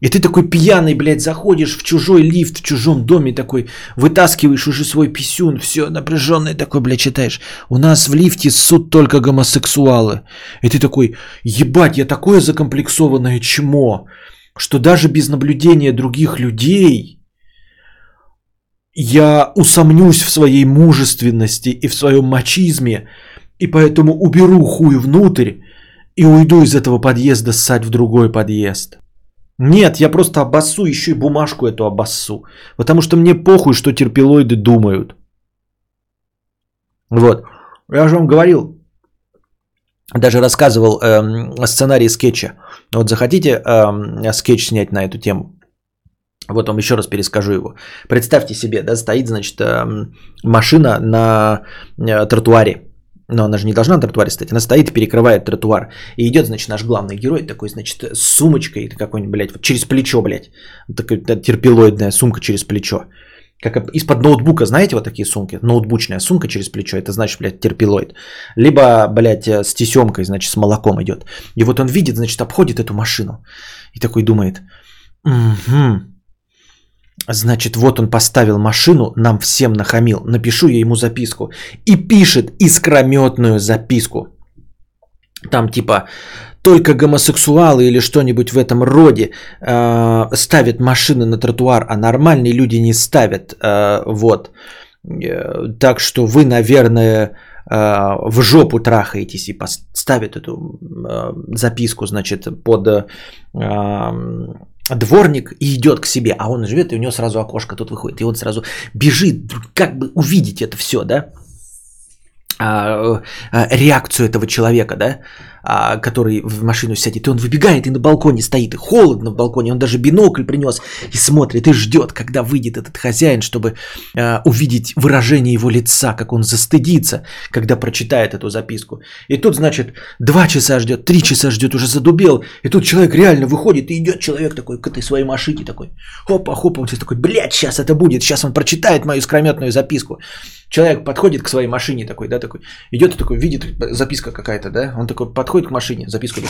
И ты такой пьяный, блядь, заходишь в чужой лифт, в чужом доме такой, вытаскиваешь уже свой писюн, все, напряженный такой, блядь, читаешь. У нас в лифте ссут только гомосексуалы. И ты такой, ебать, я такое закомплексованное чмо, что даже без наблюдения других людей... Я усомнюсь в своей мужественности и в своем мачизме, и поэтому уберу хуй внутрь и уйду из этого подъезда ссать в другой подъезд. Нет, я просто обоссу, еще и бумажку эту обоссу. Потому что мне похуй, что терпилоиды думают. Вот. Я же вам говорил, даже рассказывал э, сценарий скетча. Вот захотите э, скетч снять на эту тему? Вот вам еще раз перескажу его. Представьте себе, да, стоит, значит, э, машина на э, тротуаре. Но она же не должна на тротуаре стоять. Она стоит и перекрывает тротуар. И идет, значит, наш главный герой такой, значит, с сумочкой какой-нибудь, блядь, вот через плечо, блядь. Такая терпилоидная сумка через плечо. Как из-под ноутбука, знаете, вот такие сумки? Ноутбучная сумка через плечо, это значит, блядь, терпилоид. Либо, блядь, с тесемкой, значит, с молоком идет. И вот он видит, значит, обходит эту машину. И такой думает, угу. Значит, вот он поставил машину, нам всем нахамил. Напишу я ему записку. И пишет искрометную записку. Там типа, только гомосексуалы или что-нибудь в этом роде э, ставят машины на тротуар, а нормальные люди не ставят. Э, вот. Э, так что вы, наверное, э, в жопу трахаетесь. И поставят эту э, записку, значит, под... Э, э, дворник и идет к себе, а он живет, и у него сразу окошко тут выходит, и он сразу бежит, как бы увидеть это все, да, а, а, реакцию этого человека, да, а, который в машину сядет, и он выбегает, и на балконе стоит, и холодно в балконе, он даже бинокль принес и смотрит, и ждет, когда выйдет этот хозяин, чтобы а, увидеть выражение его лица, как он застыдится, когда прочитает эту записку. И тут, значит, два часа ждет, три часа ждет, уже задубел, и тут человек реально выходит, и идет человек такой к этой своей машине, такой, хопа-хопа, он такой, блядь, сейчас это будет, сейчас он прочитает мою искрометную записку. Человек подходит к своей машине такой, да, такой, идет и такой, видит, записка какая-то, да, он такой подходит к машине, записку.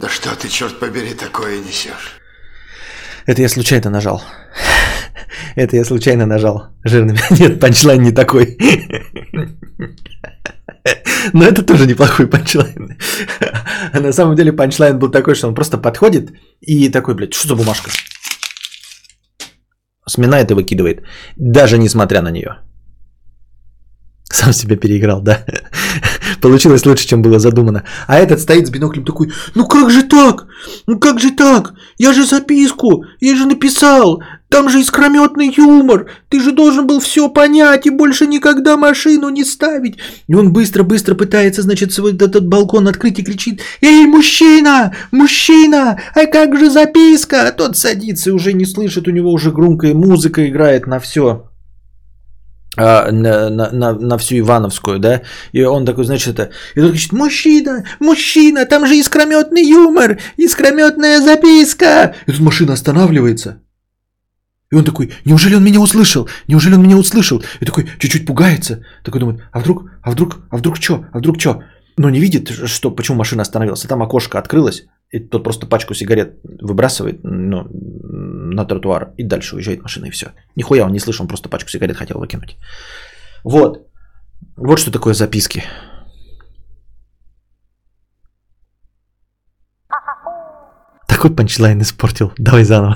Да что ты, черт побери, такое несешь? Это я случайно нажал. Это я случайно нажал жирными. Нет, панчлайн не такой. Но это тоже неплохой панчлайн. А на самом деле панчлайн был такой, что он просто подходит и такой, блядь, что за бумажка? Сминает и выкидывает. Даже несмотря на нее. Сам себя переиграл, да. Получилось лучше, чем было задумано. А этот стоит с биноклем такой, ну как же так? Ну как же так? Я же записку, я же написал. Там же искрометный юмор. Ты же должен был все понять и больше никогда машину не ставить. И он быстро-быстро пытается, значит, свой этот балкон открыть и кричит, эй, мужчина, мужчина, а как же записка? А тот садится и уже не слышит, у него уже громкая музыка играет на все. На, на, на, на всю Ивановскую, да, и он такой, значит, это, и тут кричит, мужчина, мужчина, там же искрометный юмор, искрометная записка, и тут машина останавливается, и он такой, неужели он меня услышал, неужели он меня услышал, и такой, чуть-чуть пугается, такой думает, а вдруг, а вдруг, а вдруг что, а вдруг что, но не видит, что, почему машина остановилась, а там окошко открылось, и тот просто пачку сигарет выбрасывает, ну, на тротуар, и дальше уезжает машина, и все. Нихуя он не слышал, он просто пачку сигарет хотел выкинуть. Вот. Вот что такое записки. Такой панчлайн испортил. Давай заново.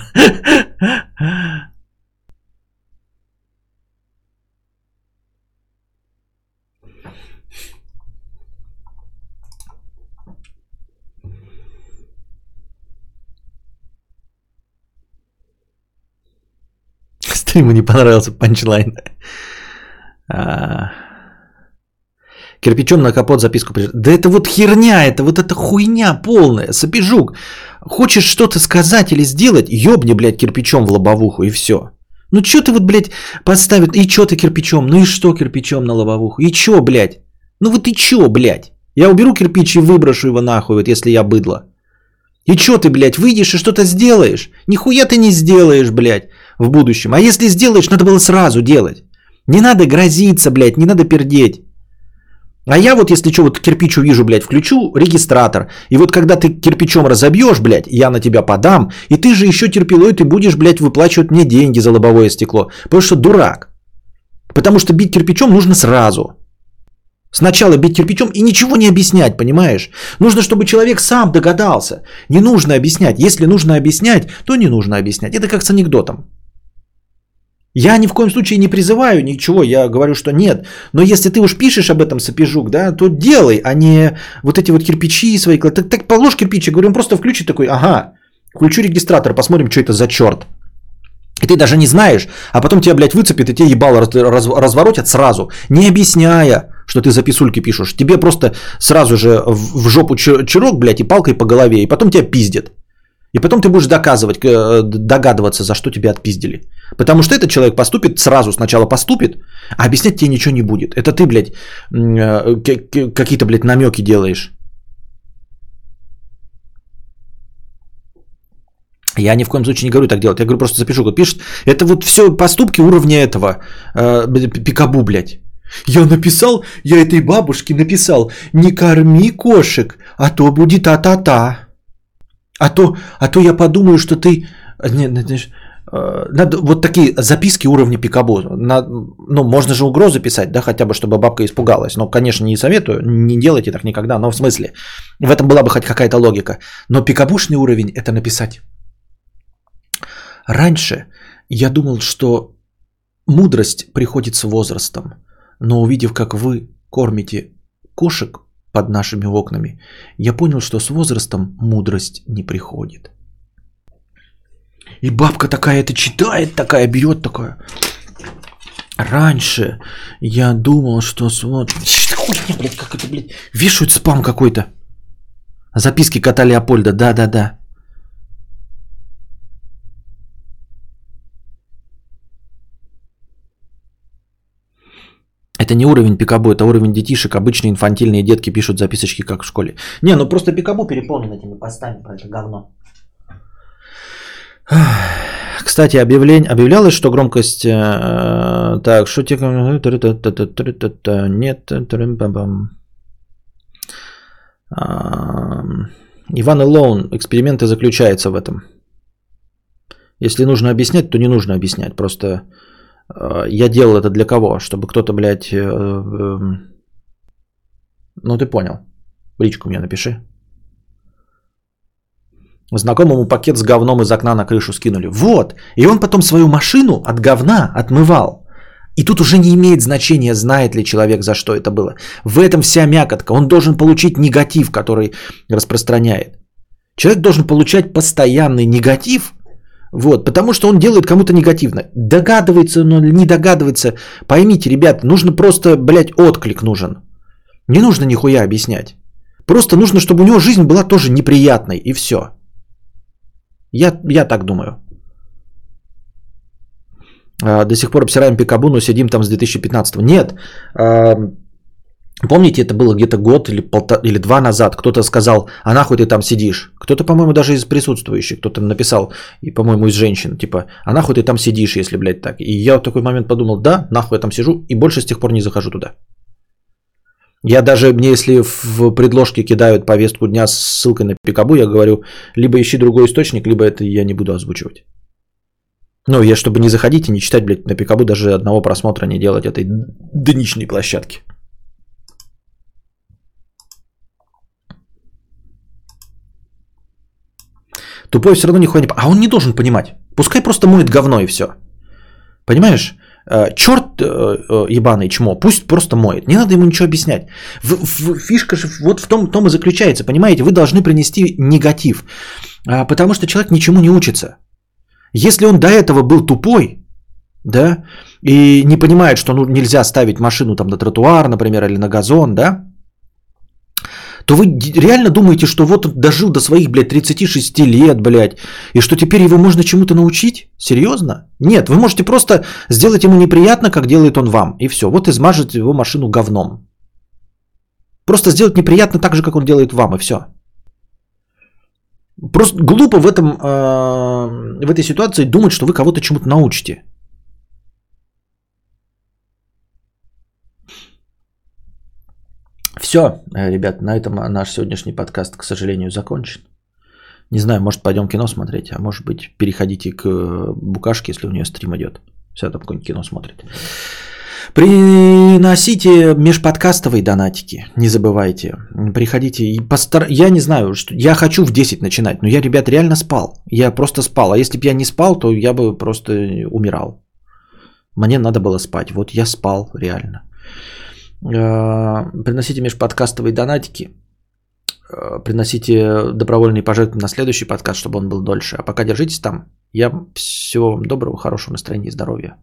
Ему не понравился панчлайн. Кирпичом на капот записку прижать. Да это вот херня, это вот эта хуйня полная, сапижук. Хочешь что-то сказать или сделать, ёбни, блядь, кирпичом в лобовуху и всё. Ну чё ты вот, блядь, подставил, и чё ты кирпичом, ну и что кирпичом на лобовуху, и чё, блядь, ну вот и чё, блядь. Я уберу кирпич и выброшу его нахуй, вот если я быдло. И чё ты, блядь, выйдешь и что-то сделаешь? Нихуя ты не сделаешь, блядь, в будущем. А если сделаешь, надо было сразу делать. Не надо грозиться, блядь, не надо пердеть. А я вот, если чё, вот кирпич увижу, блядь, включу регистратор. И вот когда ты кирпичом разобьёшь, блядь, я на тебя подам. И ты же ещё терпилоид и будешь, блядь, выплачивать мне деньги за лобовое стекло. Потому что дурак. Потому что бить кирпичом нужно сразу. Сначала бить кирпичом и ничего не объяснять, понимаешь? Нужно, чтобы человек сам догадался. Не нужно объяснять. Если нужно объяснять, то не нужно объяснять. Это как с анекдотом. Я ни в коем случае не призываю ничего, я говорю, что нет. Но если ты уж пишешь об этом, сапежук, да, то делай, а не вот эти вот кирпичи свои. Так, так положь кирпичи, говорю, он просто включит такой, ага, включу регистратор, посмотрим, что это за черт. И ты даже не знаешь, а потом тебя, блядь, выцепит и тебе ебало раз, раз, разворотят сразу, не объясняя, что ты записульки пишешь. Тебе просто сразу же в, в жопу чирок, блядь, и палкой по голове, и потом тебя пиздят. И потом ты будешь доказывать, догадываться, за что тебя отпиздили. Потому что этот человек поступит, сразу сначала поступит, а объяснять тебе ничего не будет. Это ты, блядь, какие-то, блядь, намеки делаешь. Я ни в коем случае не говорю так делать. Я говорю, просто запишу, как пишет. Это вот все поступки уровня этого пикабу, блядь. Я написал, я этой бабушке написал, не корми кошек, а то будет а-та-та. А то, а то я подумаю, что ты... Не, не, надо, вот такие записки уровня пикабу. На, ну, можно же угрозы писать, да, хотя бы, чтобы бабка испугалась. Но, конечно, не советую, не делайте так никогда. Но в смысле, в этом была бы хоть какая-то логика. Но пикабушный уровень – это написать. Раньше я думал, что мудрость приходит с возрастом. Но увидев, как вы кормите кошек под нашими окнами, я понял, что с возрастом мудрость не приходит. И бабка такая это читает, такая бьет, такая. Раньше я думал, что с хуйня, блядь, как это, блядь, вешают спам какой-то. Записки кота Леопольда, да-да-да. Это не уровень пикабу, это уровень детишек. Обычные инфантильные детки пишут записочки, как в школе. Не, ну просто пикабу переполнен этими постами про это говно. Кстати, объявлень... объявлялось, что громкость... Так, что тебе... Нет. Иван Илоун. Эксперименты заключаются в этом. Если нужно объяснять, то не нужно объяснять. Просто... Я делал это для кого? Чтобы кто-то, блядь... Ну, ты понял. Бричку мне напиши. Знакомому пакет с говном из окна на крышу скинули. Вот. И он потом свою машину от говна отмывал. И тут уже не имеет значения, знает ли человек, за что это было. В этом вся мякотка. Он должен получить негатив, который распространяет. Человек должен получать постоянный негатив. Вот, потому что он делает кому-то негативно. Догадывается, но не догадывается. Поймите, ребят, нужно просто, блядь, отклик нужен. Не нужно нихуя объяснять. Просто нужно, чтобы у него жизнь была тоже неприятной. И все. Я, я так думаю. До сих пор обсираем пикабу, но сидим там с две тысячи пятнадцатого. Нет. Помните, это было где-то год или, полтора, или два назад. Кто-то сказал, а нахуй ты там сидишь? Кто-то, по-моему, даже из присутствующих, кто-то написал, и, по-моему, из женщин, типа, а нахуй ты там сидишь, если, блядь, так. И я в такой момент подумал, да, нахуй я там сижу, и больше с тех пор не захожу туда. Я даже, мне если в предложке кидают повестку дня с ссылкой на пикабу, я говорю, либо ищи другой источник, либо это я не буду озвучивать. Ну, я, чтобы не заходить и не читать, блядь, на пикабу, даже одного просмотра не делать этой дыничной площадки. Тупой все равно нихуя не... А он не должен понимать. Пускай просто моет говно и все. Понимаешь? Черт ебаный чмо. Пусть просто моет. Не надо ему ничего объяснять. Фишка же вот в том, в том и заключается. Понимаете? Вы должны принести негатив. Потому что человек ничему не учится. Если он до этого был тупой... да, и не понимает, что ну, нельзя ставить машину там на тротуар, например, или на газон, да... то вы реально думаете, что вот он дожил до своих, блядь, тридцати шести лет, блядь, и что теперь его можно чему-то научить? Серьезно? Нет, вы можете просто сделать ему неприятно, как делает он вам, и все. Вот измажете его машину говном. Просто сделать неприятно так же, как он делает вам, и все. Просто глупо в, этом, э, в этой ситуации думать, что вы кого-то чему-то научите. Все, ребят, на этом наш сегодняшний подкаст, к сожалению, закончен. Не знаю, может, пойдем кино смотреть, а может быть, переходите к Букашке, если у нее стрим идет. Все там какое-нибудь кино смотрит. Приносите межподкастовые донатики, не забывайте. Приходите и постар... Я не знаю, что... я хочу в десять начинать, но я, ребят, реально спал. Я просто спал. А если бы я не спал, то я бы просто умирал. Мне надо было спать. Вот я спал реально. Приносите межподкастовые донатики. Приносите добровольные пожертвования на следующий подкаст, чтобы он был дольше. А пока держитесь там. Я всего вам доброго, хорошего настроения и здоровья.